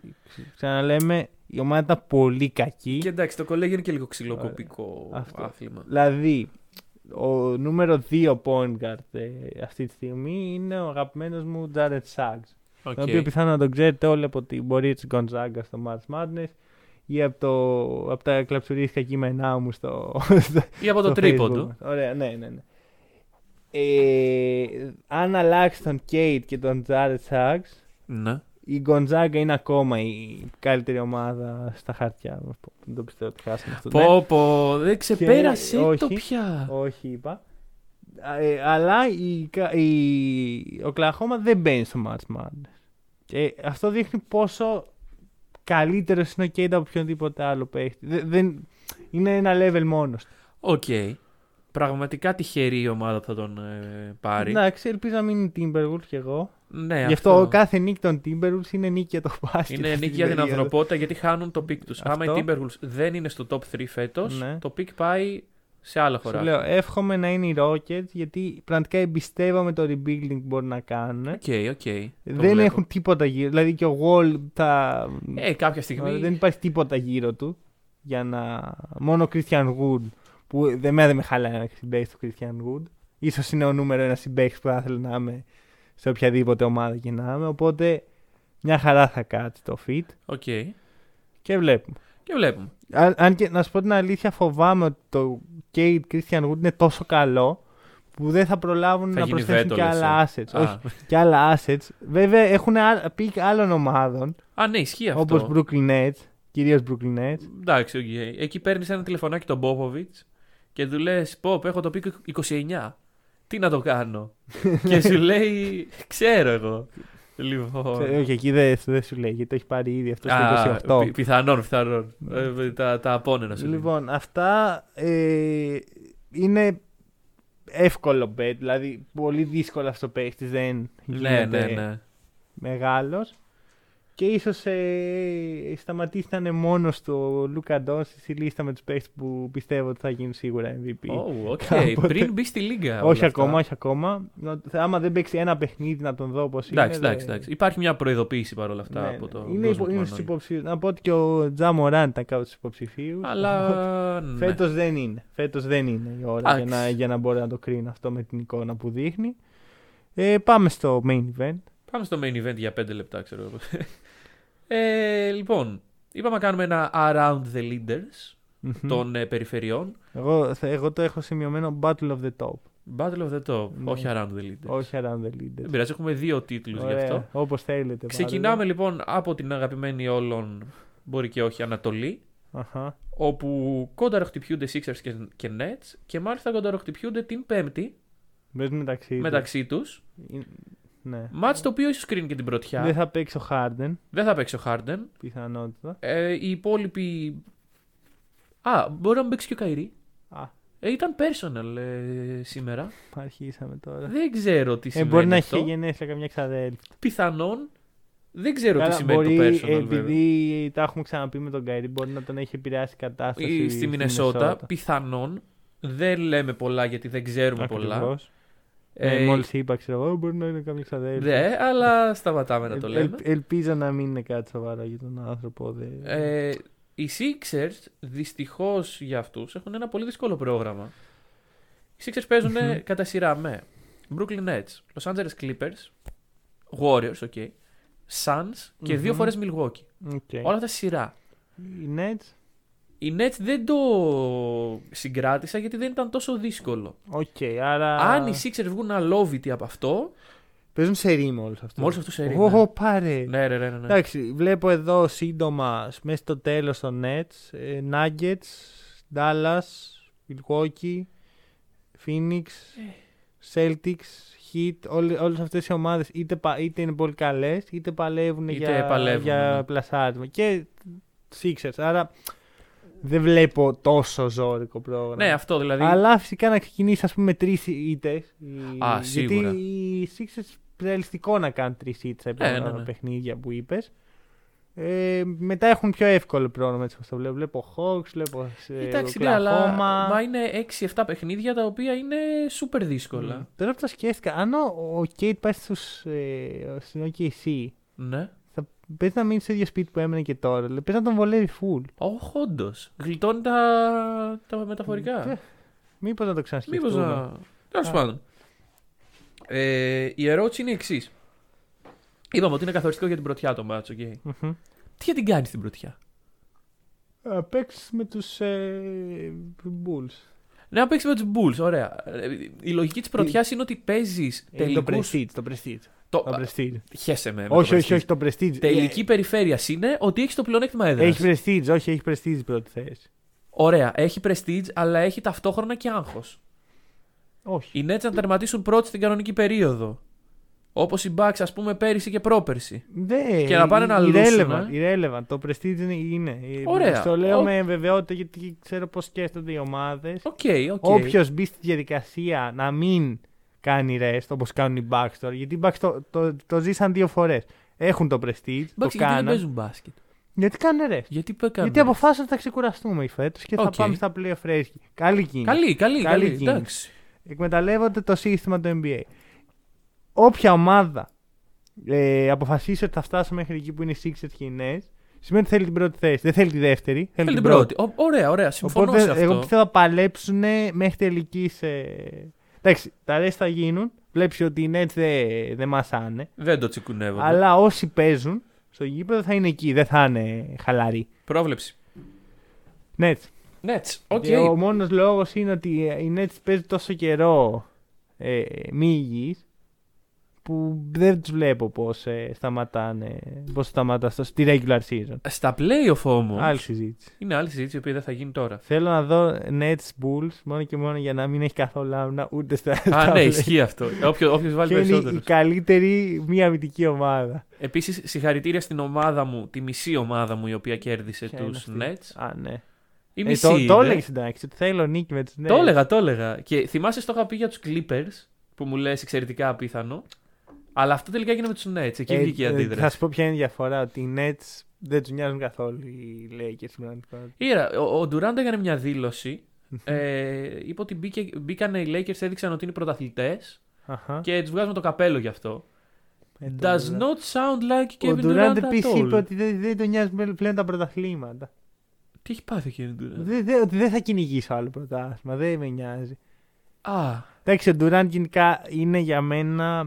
ξαναλέμε, η ομάδα ήταν πολύ κακή. Και εντάξει, το κολέγιο είναι και λίγο ξυλοκοπικό άθλημα. Δηλαδή, ο νούμερο 2 point guard αυτή τη στιγμή είναι ο αγαπημένος μου Jared Suggs. Okay. Τον οποίο πιθανόν να τον ξέρετε όλοι από την πορεία της Gonzaga στο March Madness ή από τα κλαψουρίσκα κείμενά μου στο ή από το τρίποντο. Ωραία, ναι. Αν αλλάξει τον Κέιτ και τον Τζάρετ Σάξ, η Γκοντζάγκα είναι ακόμα η καλύτερη ομάδα στα χαρτιά. Δεν το πιστεύω ότι χάσαμε αυτό. Πω, δεν ξεπέρασε το πια. Όχι, είπα. Αλλά η Οκλαχόμα δεν μπαίνει στο March Madness. Και αυτό δείχνει πόσο καλύτερο είναι ο Κέιτ από οποιονδήποτε άλλο παίχτη. Είναι ένα level μόνος του. Okay. Πραγματικά τυχερή η ομάδα που θα τον πάρει. Εντάξει, ελπίζω να μην είναι Timberwolves κι εγώ. Ναι, γι' αυτό κάθε νίκη των Timberwolves είναι νίκη για το μπάσκετ. Είναι νίκη για την ανθρωπότητα, γιατί χάνουν το πικ τους. Άμα οι Timberwolves δεν είναι στο top 3 φέτος, το πικ πάει σε άλλο χώρο. Σου λέω, εύχομαι να είναι οι Rockets, γιατί πραγματικά εμπιστεύομαι το rebuilding που μπορούν να κάνουν. Okay, δεν έχουν τίποτα γύρω. Δηλαδή και ο Wall θα... κάποια στιγμή... Δεν υπάρχει τίποτα γύρω του. Για να... Μόνο ο Christian Wood, που δεν με χαλάει ένα συμπαίχτη του Christian Wood. Ίσως είναι ο νούμερο ένα συμπαίχτη που θα ήθελα να είμαι σε οποιαδήποτε ομάδα και να είμαι. Οπότε μια χαρά θα κάτσει το fit. Okay. Και βλέπουμε. Αν και να σου πω την αλήθεια, φοβάμαι ότι το Cade Christian Wood είναι τόσο καλό που δεν θα προλάβουν να προσθέσουν και άλλα assets. Όχι, και άλλα assets. Βέβαια έχουν pick άλλων ομάδων. Α, ναι, ισχύει αυτό. Όπως Brooklyn Nets, κυρίως Brooklyn Nets. Εντάξει, okay. Εκεί παίρνεις ένα τηλεφωνάκι τον Popovich και του λες: Pop, έχω το pick 29. Τι να το κάνω? Και σου λέει: Ξέρω εγώ. Λοιπόν. Όχι, εκεί δεν σου λέει, γιατί το έχει πάρει ήδη αυτό στο 28. Πιθανόν. Τα απόνερα σου. Λοιπόν, λέει. Αυτά είναι εύκολο bet. Δηλαδή, πολύ δύσκολο αυτό το παίχτη. Δεν γίνεται μεγάλος. Και ίσως σταματήσει να είναι μόνος του Λούκα Ντόντσιτς στη λίστα με τους παίχτες που πιστεύω ότι θα γίνουν σίγουρα MVP. Οπότε... Πριν μπει στη λίγα. Όχι ακόμα. Άμα δεν παίξει ένα παιχνίδι να τον δω πώς είναι. Εντάξει. Υπάρχει μια προειδοποίηση παρόλα αυτά από το. Είναι στους υποψηφίους. Να πω ότι και ο Τζα Μοράν ήταν κάπου στους υποψηφίους. Αλλά. Φέτος δεν είναι. Η ώρα για να μπορώ να το κρίνω αυτό με την εικόνα που δείχνει. Πάμε στο main event. Για 5 λεπτά, ξέρω εγώ. Λοιπόν, είπαμε να κάνουμε ένα Around the Leaders των περιφερειών. Εγώ το έχω σημειωμένο Battle of the Top. Ναι. Όχι Around the Leaders. Δεν πειράζει, έχουμε δύο τίτλους γι' αυτό. Όπως θέλετε. Ξεκινάμε λοιπόν από την αγαπημένη όλων, μπορεί και όχι, Ανατολή. Όπου κονταροχτυπιούνται Sixers και Nets και μάλιστα κονταροχτυπιούνται την Πέμπτη. Μεταξύ τους. Ναι. Μάτς το οποίο ίσως κρίνει και την πρωτιά. Δεν θα παίξει ο Harden. Πιθανότητα. Οι υπόλοιποι. Μπορεί να μην παίξει και ο Καϊρή. Ήταν personal σήμερα. Αρχίσαμε τώρα. Δεν ξέρω τι σημαίνει. Μπορεί να έχει γενέθλια καμιά ξαδέλφη. Πιθανόν. Δεν ξέρω τι σημαίνει το personal. Επειδή τα έχουμε ξαναπεί με τον Καϊρή, μπορεί να τον έχει επηρεάσει η κατάσταση. Στη Μινεσότα. Πιθανόν. Δεν λέμε πολλά γιατί δεν ξέρουμε πολλά. Μόλις είπα, ξέρω εγώ, μπορεί να είναι κάποιο ξαδέλφιο. Ναι, αλλά σταματάμε να το λέμε. Ελπίζω να μην είναι κάτι σοβαρό για τον άνθρωπο. Οι Sixers, δυστυχώς για αυτούς, έχουν ένα πολύ δύσκολο πρόγραμμα. Οι Sixers παίζουν κατά σειρά με Brooklyn Nets, Los Angeles Clippers, Warriors, Suns και δύο φορές Milwaukee. Όλα αυτά σειρά. Οι Nets δεν το συγκράτησα γιατί δεν ήταν τόσο δύσκολο. Άρα... Αν οι Sixers βγουν αλόβητοι από αυτό... Παίζουν σε ρί με όλους αυτούς. Πάρε. Ναι. Εντάξει, βλέπω εδώ σύντομα μέσα στο τέλος των Nets, Nuggets, Dallas, Milwaukee, Phoenix, Celtics, Heat. Όλες αυτές οι ομάδες είτε είναι πολύ καλές, είτε παλεύουν για πλασάρισμα. Και Sixers, άρα... Δεν βλέπω τόσο ζώρικο πρόγραμμα. Ναι, αυτό δηλαδή. Αλλά φυσικά να ξεκινήσει, ας πούμε, με 3 ήττες. Σίγουρα. Γιατί οι Sixers ρεαλιστικό να κάνουν 3 ήττες από τα παιχνίδια που είπες. Μετά έχουν πιο εύκολο πρόγραμμα, έτσι όπως το βλέπω. Βλέπω Hawks, βλέπω Oklahoma. Μα είναι 6-7 παιχνίδια τα οποία είναι super δύσκολα. Τώρα που τα σκέφτηκα, αν ο Κέιτ πάει στην OKC. Ναι. Πες να μείνει στο ίδιο σπίτι που έμενε και τώρα. Πες να τον βολεύει φουλ. Όχι, όντως. Γλιτώνει τα μεταφορικά. Μήπως να το ξανασκεφτούμε. Τέλος πάντων. Η ερώτηση είναι η εξής. Είπαμε ότι είναι καθοριστικό για την πρωτιά το μάτσο. Τι για την κάνεις την πρωτιά? Να παίξεις με τους Bulls. Ναι, να παίξεις με τους Bulls. Ωραία. Η λογική της πρωτιάς είναι ότι παίζεις τελικούς. Το prestige. Όχι, το prestige. Τελική περιφέρεια είναι ότι έχει το πλεονέκτημα έδρας. Έχει prestige, έχει prestige πρώτη θέση. Ωραία, έχει prestige, αλλά έχει ταυτόχρονα και άγχος. Οι Nets να τερματίσουν πρώτοι στην κανονική περίοδο. Όπως οι Bucks, ας πούμε, πέρυσι και πρόπερσι. Και να πάνε να λούσουν. Irrelevant, το prestige είναι. Ωραία. Το λέω με βεβαιότητα γιατί ξέρω πώς σκέφτονται οι ομάδες. Όποιος μπει στη διαδικασία να μην κάνει rest, όπως κάνουν οι Bucks τώρα. Γιατί οι Bucks το ζήσαν δύο φορές. Έχουν το prestige, το κάνουν. Μπάξ, γιατί δεν παίζουν μπάσκετ. Γιατί κάνε ρε. Γιατί αποφάσισαν ότι θα ξεκουραστούμε οι φέτος και θα πάμε στα playoff φρέσκοι. Καλή κίνηση. Καλή κίνηση. Εκμεταλλεύονται το σύστημα του NBA. Όποια ομάδα αποφασίσει ότι θα φτάσει μέχρι εκεί που είναι οι Sixers και οι Nets, σημαίνει ότι θέλει την πρώτη θέση. Δεν θέλει τη δεύτερη. Θέλει την πρώτη. Ωραία. Συμφωνώ σε αυτό. Εγώ πιστεύω να παλέψουν μέχρι τελική. Εντάξει, τα rest θα γίνουν. Βλέπει ότι οι Nets δεν μασάνε. Δεν το τσικουνεύουν. Αλλά όσοι παίζουν στο γήπεδο θα είναι εκεί. Δεν θα είναι χαλαροί. Πρόβλεψη. Nets. Okay. Ο μόνος λόγος είναι ότι οι Nets παίζουν τόσο καιρό μη υγιείς που δεν τους βλέπω πώς σταματάνε, πώς σταματά στη regular season. Στα playoff όμως. Άλλη συζήτηση. Είναι άλλη συζήτηση η οποία δεν θα γίνει τώρα. Θέλω να δω Nets Bulls μόνο και μόνο για να μην έχει καθόλου άμυνα ούτε στα. Α, ναι, ισχύει αυτό. Όποιος βάλει περισσότερους. Είναι η καλύτερη μη αμυντική ομάδα. Επίσης, συγχαρητήρια στην ομάδα μου, τη μισή ομάδα μου η οποία κέρδισε τους Nets. Α, ναι. Το έλεγε εντάξει, ότι θέλω νίκη με τους Nets. Το έλεγα. Και θυμάσαι το είχα πει για τους Clippers που μου λες εξαιρετικά απίθανο. Αλλά αυτό τελικά έγινε με τους Nets. Εκεί βγήκε η αντίδραση. Θα σου πω ποια είναι η διαφορά. Ότι οι Nets δεν τους νοιάζουν καθόλου οι Lakers. Ο Durant έκανε μια δήλωση. Είπε ότι μπήκαν οι Lakers, έδειξαν ότι είναι πρωταθλητές και τους βγάζουμε το καπέλο γι' αυτό. Does not sound like Kevin Durant. Ο Durant επίσης είπε ότι δεν τον νοιάζουν πλέον τα πρωταθλήματα. Τι έχει πάθει ο Kevin Durant. Ότι δεν θα κυνηγήσω άλλο πρωτάθλημα. Δεν με νοιάζει. Εντάξει, ο Durant γενικά είναι για μένα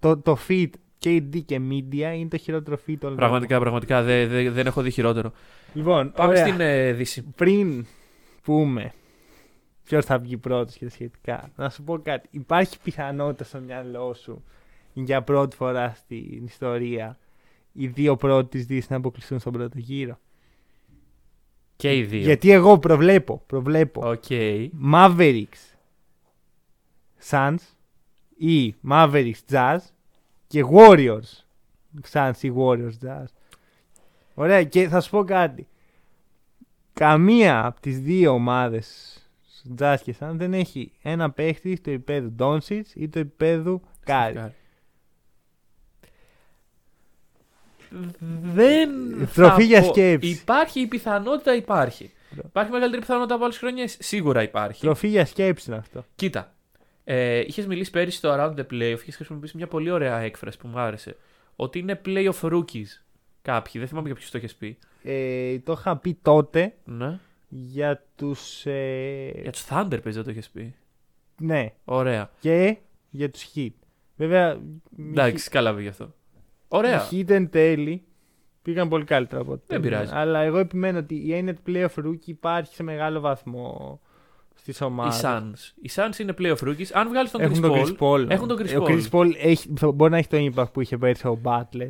το feed KD και media είναι το χειρότερο feed όλων. Πραγματικά δεν έχω δει χειρότερο. Λοιπόν, πάμε στην Δύση. Πριν πούμε ποιος θα βγει πρώτος και τα σχετικά, να σου πω κάτι. Υπάρχει πιθανότητα στο μυαλό σου για πρώτη φορά στην ιστορία οι δύο πρώτοι της Δύσης να αποκλειστούν στον πρώτο γύρο? Και οι δύο. Γιατί εγώ προβλέπω Mavericks Suns ή Mavericks Jazz και Warriors Suns ή Warriors Jazz. Ωραία, και θα σου πω κάτι. Καμία από τις δύο ομάδες Jazz και Suns δεν έχει ένα παίχτη στο επίπεδο Doncic ή το επίπεδο Curry. Δεν τροφή για σκέψη. Υπάρχει η πιθανότητα, υπάρχει. Υπάρχει μεγαλύτερη πιθανότητα από άλλες χρονιές. Σίγουρα υπάρχει. Τροφή για σκέψη είναι αυτό. Κοίτα. Είχες μιλήσει πέρυσι στο Around the Playoff, είχες χρησιμοποιήσει μια πολύ ωραία έκφραση που μου άρεσε. Ότι είναι Playoff Rookies κάποιοι, δεν θυμάμαι για ποιους το έχεις πει. Το είχα πει τότε για τους... Για τους Thunder παίζει, το έχεις πει. Ναι. Ωραία. Και για τους Heat. Βέβαια... Εντάξει, καλά πήγε αυτό. Ωραία. Οι Heat εν τέλει πήγαν πολύ καλύτερα από τότε. Δεν πειράζει. Αλλά εγώ επιμένω ότι η έννοια του Playoff Rookie υπάρχει σε μεγάλο βαθμό. Οι Suns είναι playoff rookies. Αν βγάλεις τον Chris Paul, έχουν τον Chris Paul. Ο Chris Paul μπορεί να έχει το impact που είχε πέρυσι ο Butler.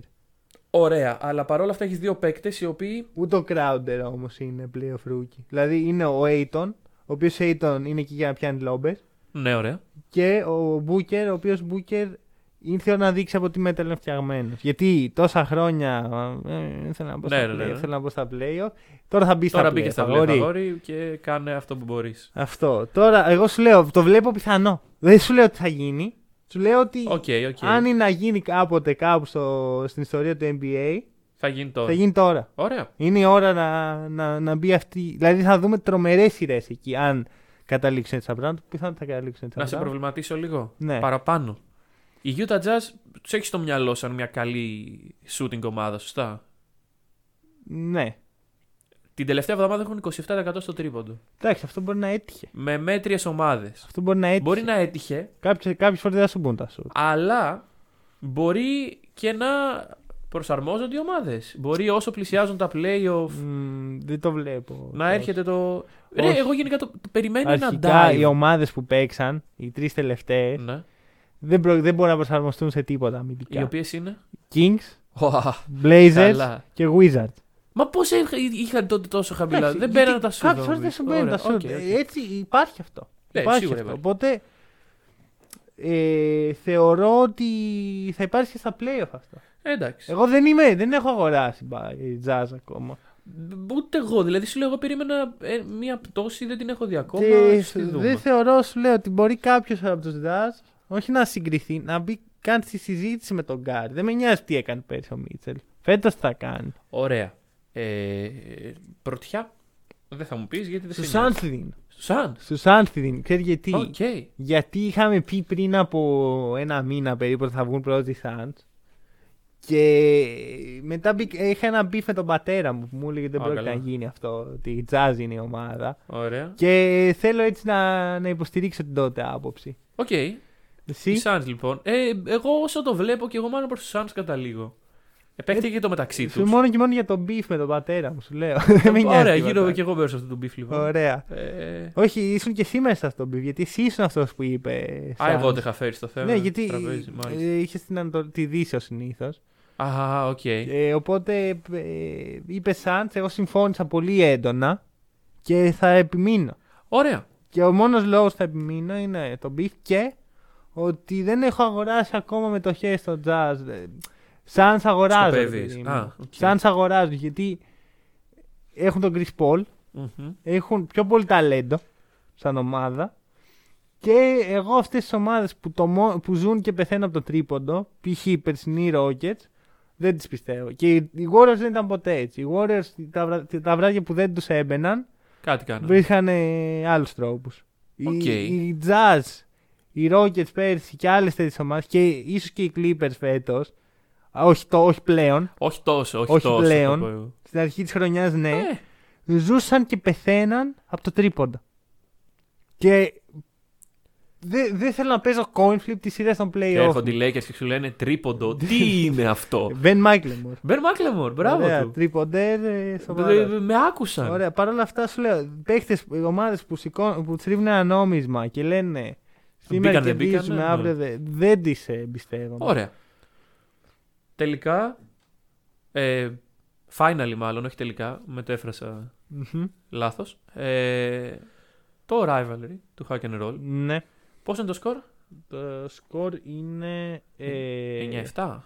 Ωραία, αλλά παρόλα αυτά έχεις δύο παίκτες οι οποίοι. Ούτε ο Crowder όμως είναι playoff rookie. Δηλαδή είναι ο Aiton, ο οποίος Aiton είναι εκεί για να πιάνει λόμπες. Ναι, ωραία. Και ο Booker, ο οποίος Booker ήρθε να δείξει από τι μέτρα είναι φτιαγμένο. Γιατί τόσα χρόνια ήθελα να πω στα playoff. Τώρα θα μπει στα playoff και κάνε αυτό που μπορείς. Αυτό. Τώρα εγώ σου λέω, το βλέπω πιθανό. Δεν σου λέω ότι θα γίνει. Σου λέω ότι αν είναι να γίνει κάποτε κάπου στην ιστορία του NBA, θα γίνει τώρα. Ωραία. Είναι η ώρα να μπει αυτή. Δηλαδή θα δούμε τρομερές σειρές εκεί. Αν καταλήξουν έτσι τα πράγματα, πιθανόν θα καταλήξουν έτσι τα πράγματα. Να σε προβληματίσω λίγο παραπάνω. Η Utah Jazz τους έχει στο μυαλό σαν μια καλή shooting ομάδα, σωστά? Ναι. Την τελευταία εβδομάδα έχουν 27% στο τρίποντο. Εντάξει, αυτό μπορεί να έτυχε. Με μέτριες ομάδες. Αυτό μπορεί να έτυχε. Κάποιες φορές δεν θα σου μπουν τα shoot. Αλλά μπορεί και να προσαρμόζονται οι ομάδες. Μπορεί όσο πλησιάζουν τα playoff. Δεν το βλέπω. Να έρχεται το. Ρε, εγώ γενικά το περιμένω να dive. Οι ομάδες που παίξαν, οι τρεις τελευταίες. Ναι. Δεν μπορούν να προσαρμοστούν σε τίποτα αμυντικά. Οι οποίες είναι? Kings, Blazers και Wizards. Μα πώς είχαν τότε τόσο χαμηλά? Δεν μπαίνανε τα σούτ. Κάποιες φορές δεν σου μπαίνουν τα σούτ. Έτσι υπάρχει αυτό. Υπάρχει. Οπότε θεωρώ ότι θα υπάρξει και στα playoff αυτό. Εντάξει. Εγώ δεν έχω αγοράσει Jazz ακόμα. Ούτε εγώ. Δηλαδή σου λέω, εγώ περίμενα μία πτώση, δεν την έχω δει ακόμα. Δεν θεωρώ, σου λέω, ότι μπορεί κάποιο από του Jazz. Όχι να συγκριθεί, να μπει καν στη συζήτηση με τον Γκάρι. Δεν με νοιάζει τι έκανε πέρυσι ο Μίτσελ. Φέτος θα κάνει. Ωραία. πρωτιά. Δεν θα μου πεις γιατί δεν σε νοιάζει. Στους Άνθιδιν. Ξέρεις γιατί. Okay. Γιατί είχαμε πει πριν από ένα μήνα περίπου ότι θα βγουν πρώτοι Suns. Και μετά είχα ένα μπιφ με τον πατέρα μου που μου έλεγε ότι δεν πρόκειται να γίνει αυτό. Ότι η Jazz είναι η ομάδα. Ωραία. Και θέλω έτσι να υποστηρίξω την τότε άποψη. Οκ. Okay. Οι Suns λοιπόν. Εγώ όσο το βλέπω και εγώ μάλλον προς τους Suns καταλήγω. Επέκτηκε και το μεταξύ του. Μόνο και μόνο για τον beef με τον πατέρα μου, σου λέω. Ωραία, γύρω και εγώ πέρασε αυτό το beef λοιπόν. Ωραία. Όχι, ήσουν και εσύ μέσα στον beef, γιατί εσύ ήσουν αυτό που είπε. Α, εγώ δεν είχα φέρει στο θέμα. Ναι, γιατί είχε τη Δύση ως συνήθως. Α, οκ. Οπότε είπε Σαντς, εγώ συμφώνησα πολύ έντονα και θα επιμείνω. Ωραία. Και ο μόνος λόγος θα επιμείνω είναι το beef και ότι δεν έχω αγοράσει ακόμα μετοχές στο Jazz. Σαν σ' αγοράζουν. Σαν σ' αγοράζουν γιατί έχουν τον Chris Paul, έχουν πιο πολύ ταλέντο σαν ομάδα και εγώ αυτές τις ομάδες που ζουν και πεθαίνουν από το τρίποντο, π.χ. οι περσινοί Rockets, δεν τις πιστεύω. Και οι Warriors δεν ήταν ποτέ έτσι. Οι Warriors τα βράδια που δεν τους έμπαιναν, βρίσκανε άλλους τρόπους. Οι Jazz, οι Rockets πέρσι και άλλες τέτοιες ομάδες και ίσως και οι Clippers φέτος. Όχι πλέον. Όχι τόσο, όχι τόσο. Πλέον. Στην αρχή της χρονιάς, ναι. Ζούσαν και πεθαίναν από το τρίποντα. Και δεν θέλω να παίζω coin flip τη σειρά των playoff. Έρχονται οι Lakers και σου λένε τρίποντο. Τι είναι αυτό. Ben McLemore, μπράβο. Ωραία, του. Τρίποντερ. Με άκουσαν. Ωραία, παρ' όλα αυτά σου λέω. Παίχτες, ομάδες που τρίβουν ένα νόμισμα και λένε σήμερα κερδίζουμε, αύριο δεν τις εμπιστεύω. Ωραία. Τελικά, finally μάλλον, όχι τελικά, μετέφρασα λάθος, το rivalry του Hack and Roll. Ναι. Πώς είναι το σκορ? Το σκορ είναι 9-7.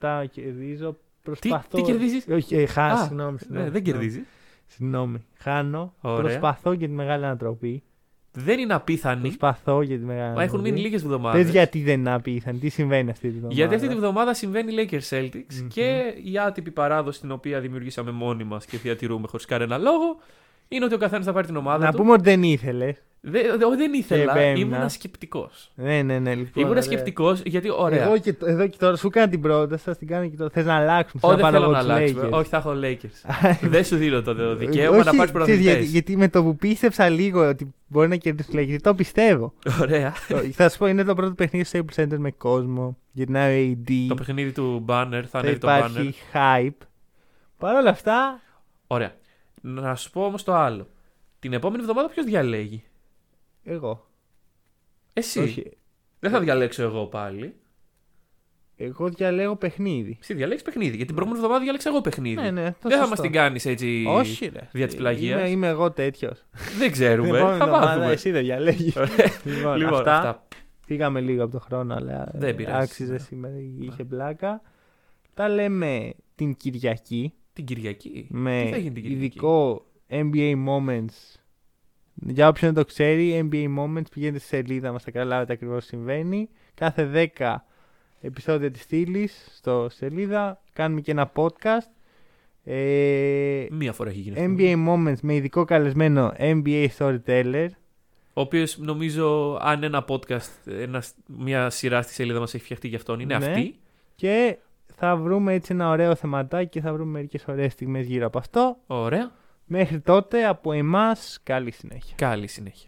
9-7 κερδίζω, προσπαθώ... Τι κερδίζεις? Όχι, συγγνώμη. Ναι, δεν κερδίζεις. Συγγνώμη, χάνω, προσπαθώ για τη μεγάλη ανατροπή. Δεν είναι απίθανη. Προσπαθώ για τη μεγάλη. Μα έχουν μείνει λίγες εβδομάδες. Πες γιατί δεν είναι απίθανη, τι συμβαίνει αυτή τη βδομάδα. Γιατί αυτή τη βδομάδα συμβαίνει Lakers Celtics και η άτυπη παράδοση την οποία δημιουργήσαμε μόνοι μας και διατηρούμε χωρίς κανένα λόγο είναι ότι ο καθένας θα πάρει την ομάδα του. Να πούμε ότι δεν ήθελε. Δεν ήθελα. Ήμουν σκεπτικός. Ναι, λοιπόν. Ήμουν σκεπτικός γιατί ωραία. Εγώ και εδώ και τώρα σου κάνω την πρόταση, θα την κάνω και τώρα. Θες να αλλάξουμε? Όχι, θέλω να αλλάξουμε. Όχι, θα έχω Lakers. Δεν σου δίνω το δικαίωμα να πάρεις πρωταθλητές. Γιατί με το που πίστεψα λίγο ότι μπορεί να κερδίσει Lakers, το πιστεύω. Ωραία. Θα σου πω, είναι το πρώτο παιχνίδι στο Staples Center με κόσμο. Γυρνάει AD. Το παιχνίδι του Banner θα ανέβει το Banner. Υπάρχει hype. Παρ' όλα αυτά. Ωραία. Να σου πω όμως το άλλο. Την επόμενη εβδομάδα ποιος διαλέγει? Εγώ. Εσύ. Όχι. Δεν θα διαλέξω εγώ πάλι. Εγώ διαλέγω παιχνίδι. Εσύ διαλέγεις παιχνίδι. Γιατί την προηγούμενη εβδομάδα διάλεξα εγώ παιχνίδι. Ναι, το δεν θα μας την κάνεις έτσι. Όχι, ρε. Δια της πλαγίας. Είμαι εγώ τέτοιος. Δεν ξέρουμε. Θα μάθουμε. Εσύ δεν διαλέγεις. Λοιπόν, αυτά. Φύγαμε λίγο από τον χρόνο, αλλά δεν πειράζει. Άξιζε σήμερα. Είχε πλάκα. Τα λέμε την Κυριακή. Την Κυριακή. Με ειδικό NBA Moments. Για όποιον δεν το ξέρει, NBA Moments, πηγαίνετε στη σελίδα μας, θα καταλάβετε ακριβώς τι συμβαίνει. Κάθε 10 επεισόδια της στήλης στο σελίδα κάνουμε και ένα podcast. Μία φορά έχει γίνει αυτό. NBA Moments με ειδικό καλεσμένο NBA Storyteller. Ο οποίος νομίζω, αν ένα podcast, μια σειρά στη σελίδα μας έχει φτιαχτεί για αυτόν, είναι αυτή. Και θα βρούμε έτσι ένα ωραίο θεματάκι και θα βρούμε μερικές ωραίες στιγμές γύρω από αυτό. Ωραία. Μέχρι τότε από εμάς, καλή συνέχεια.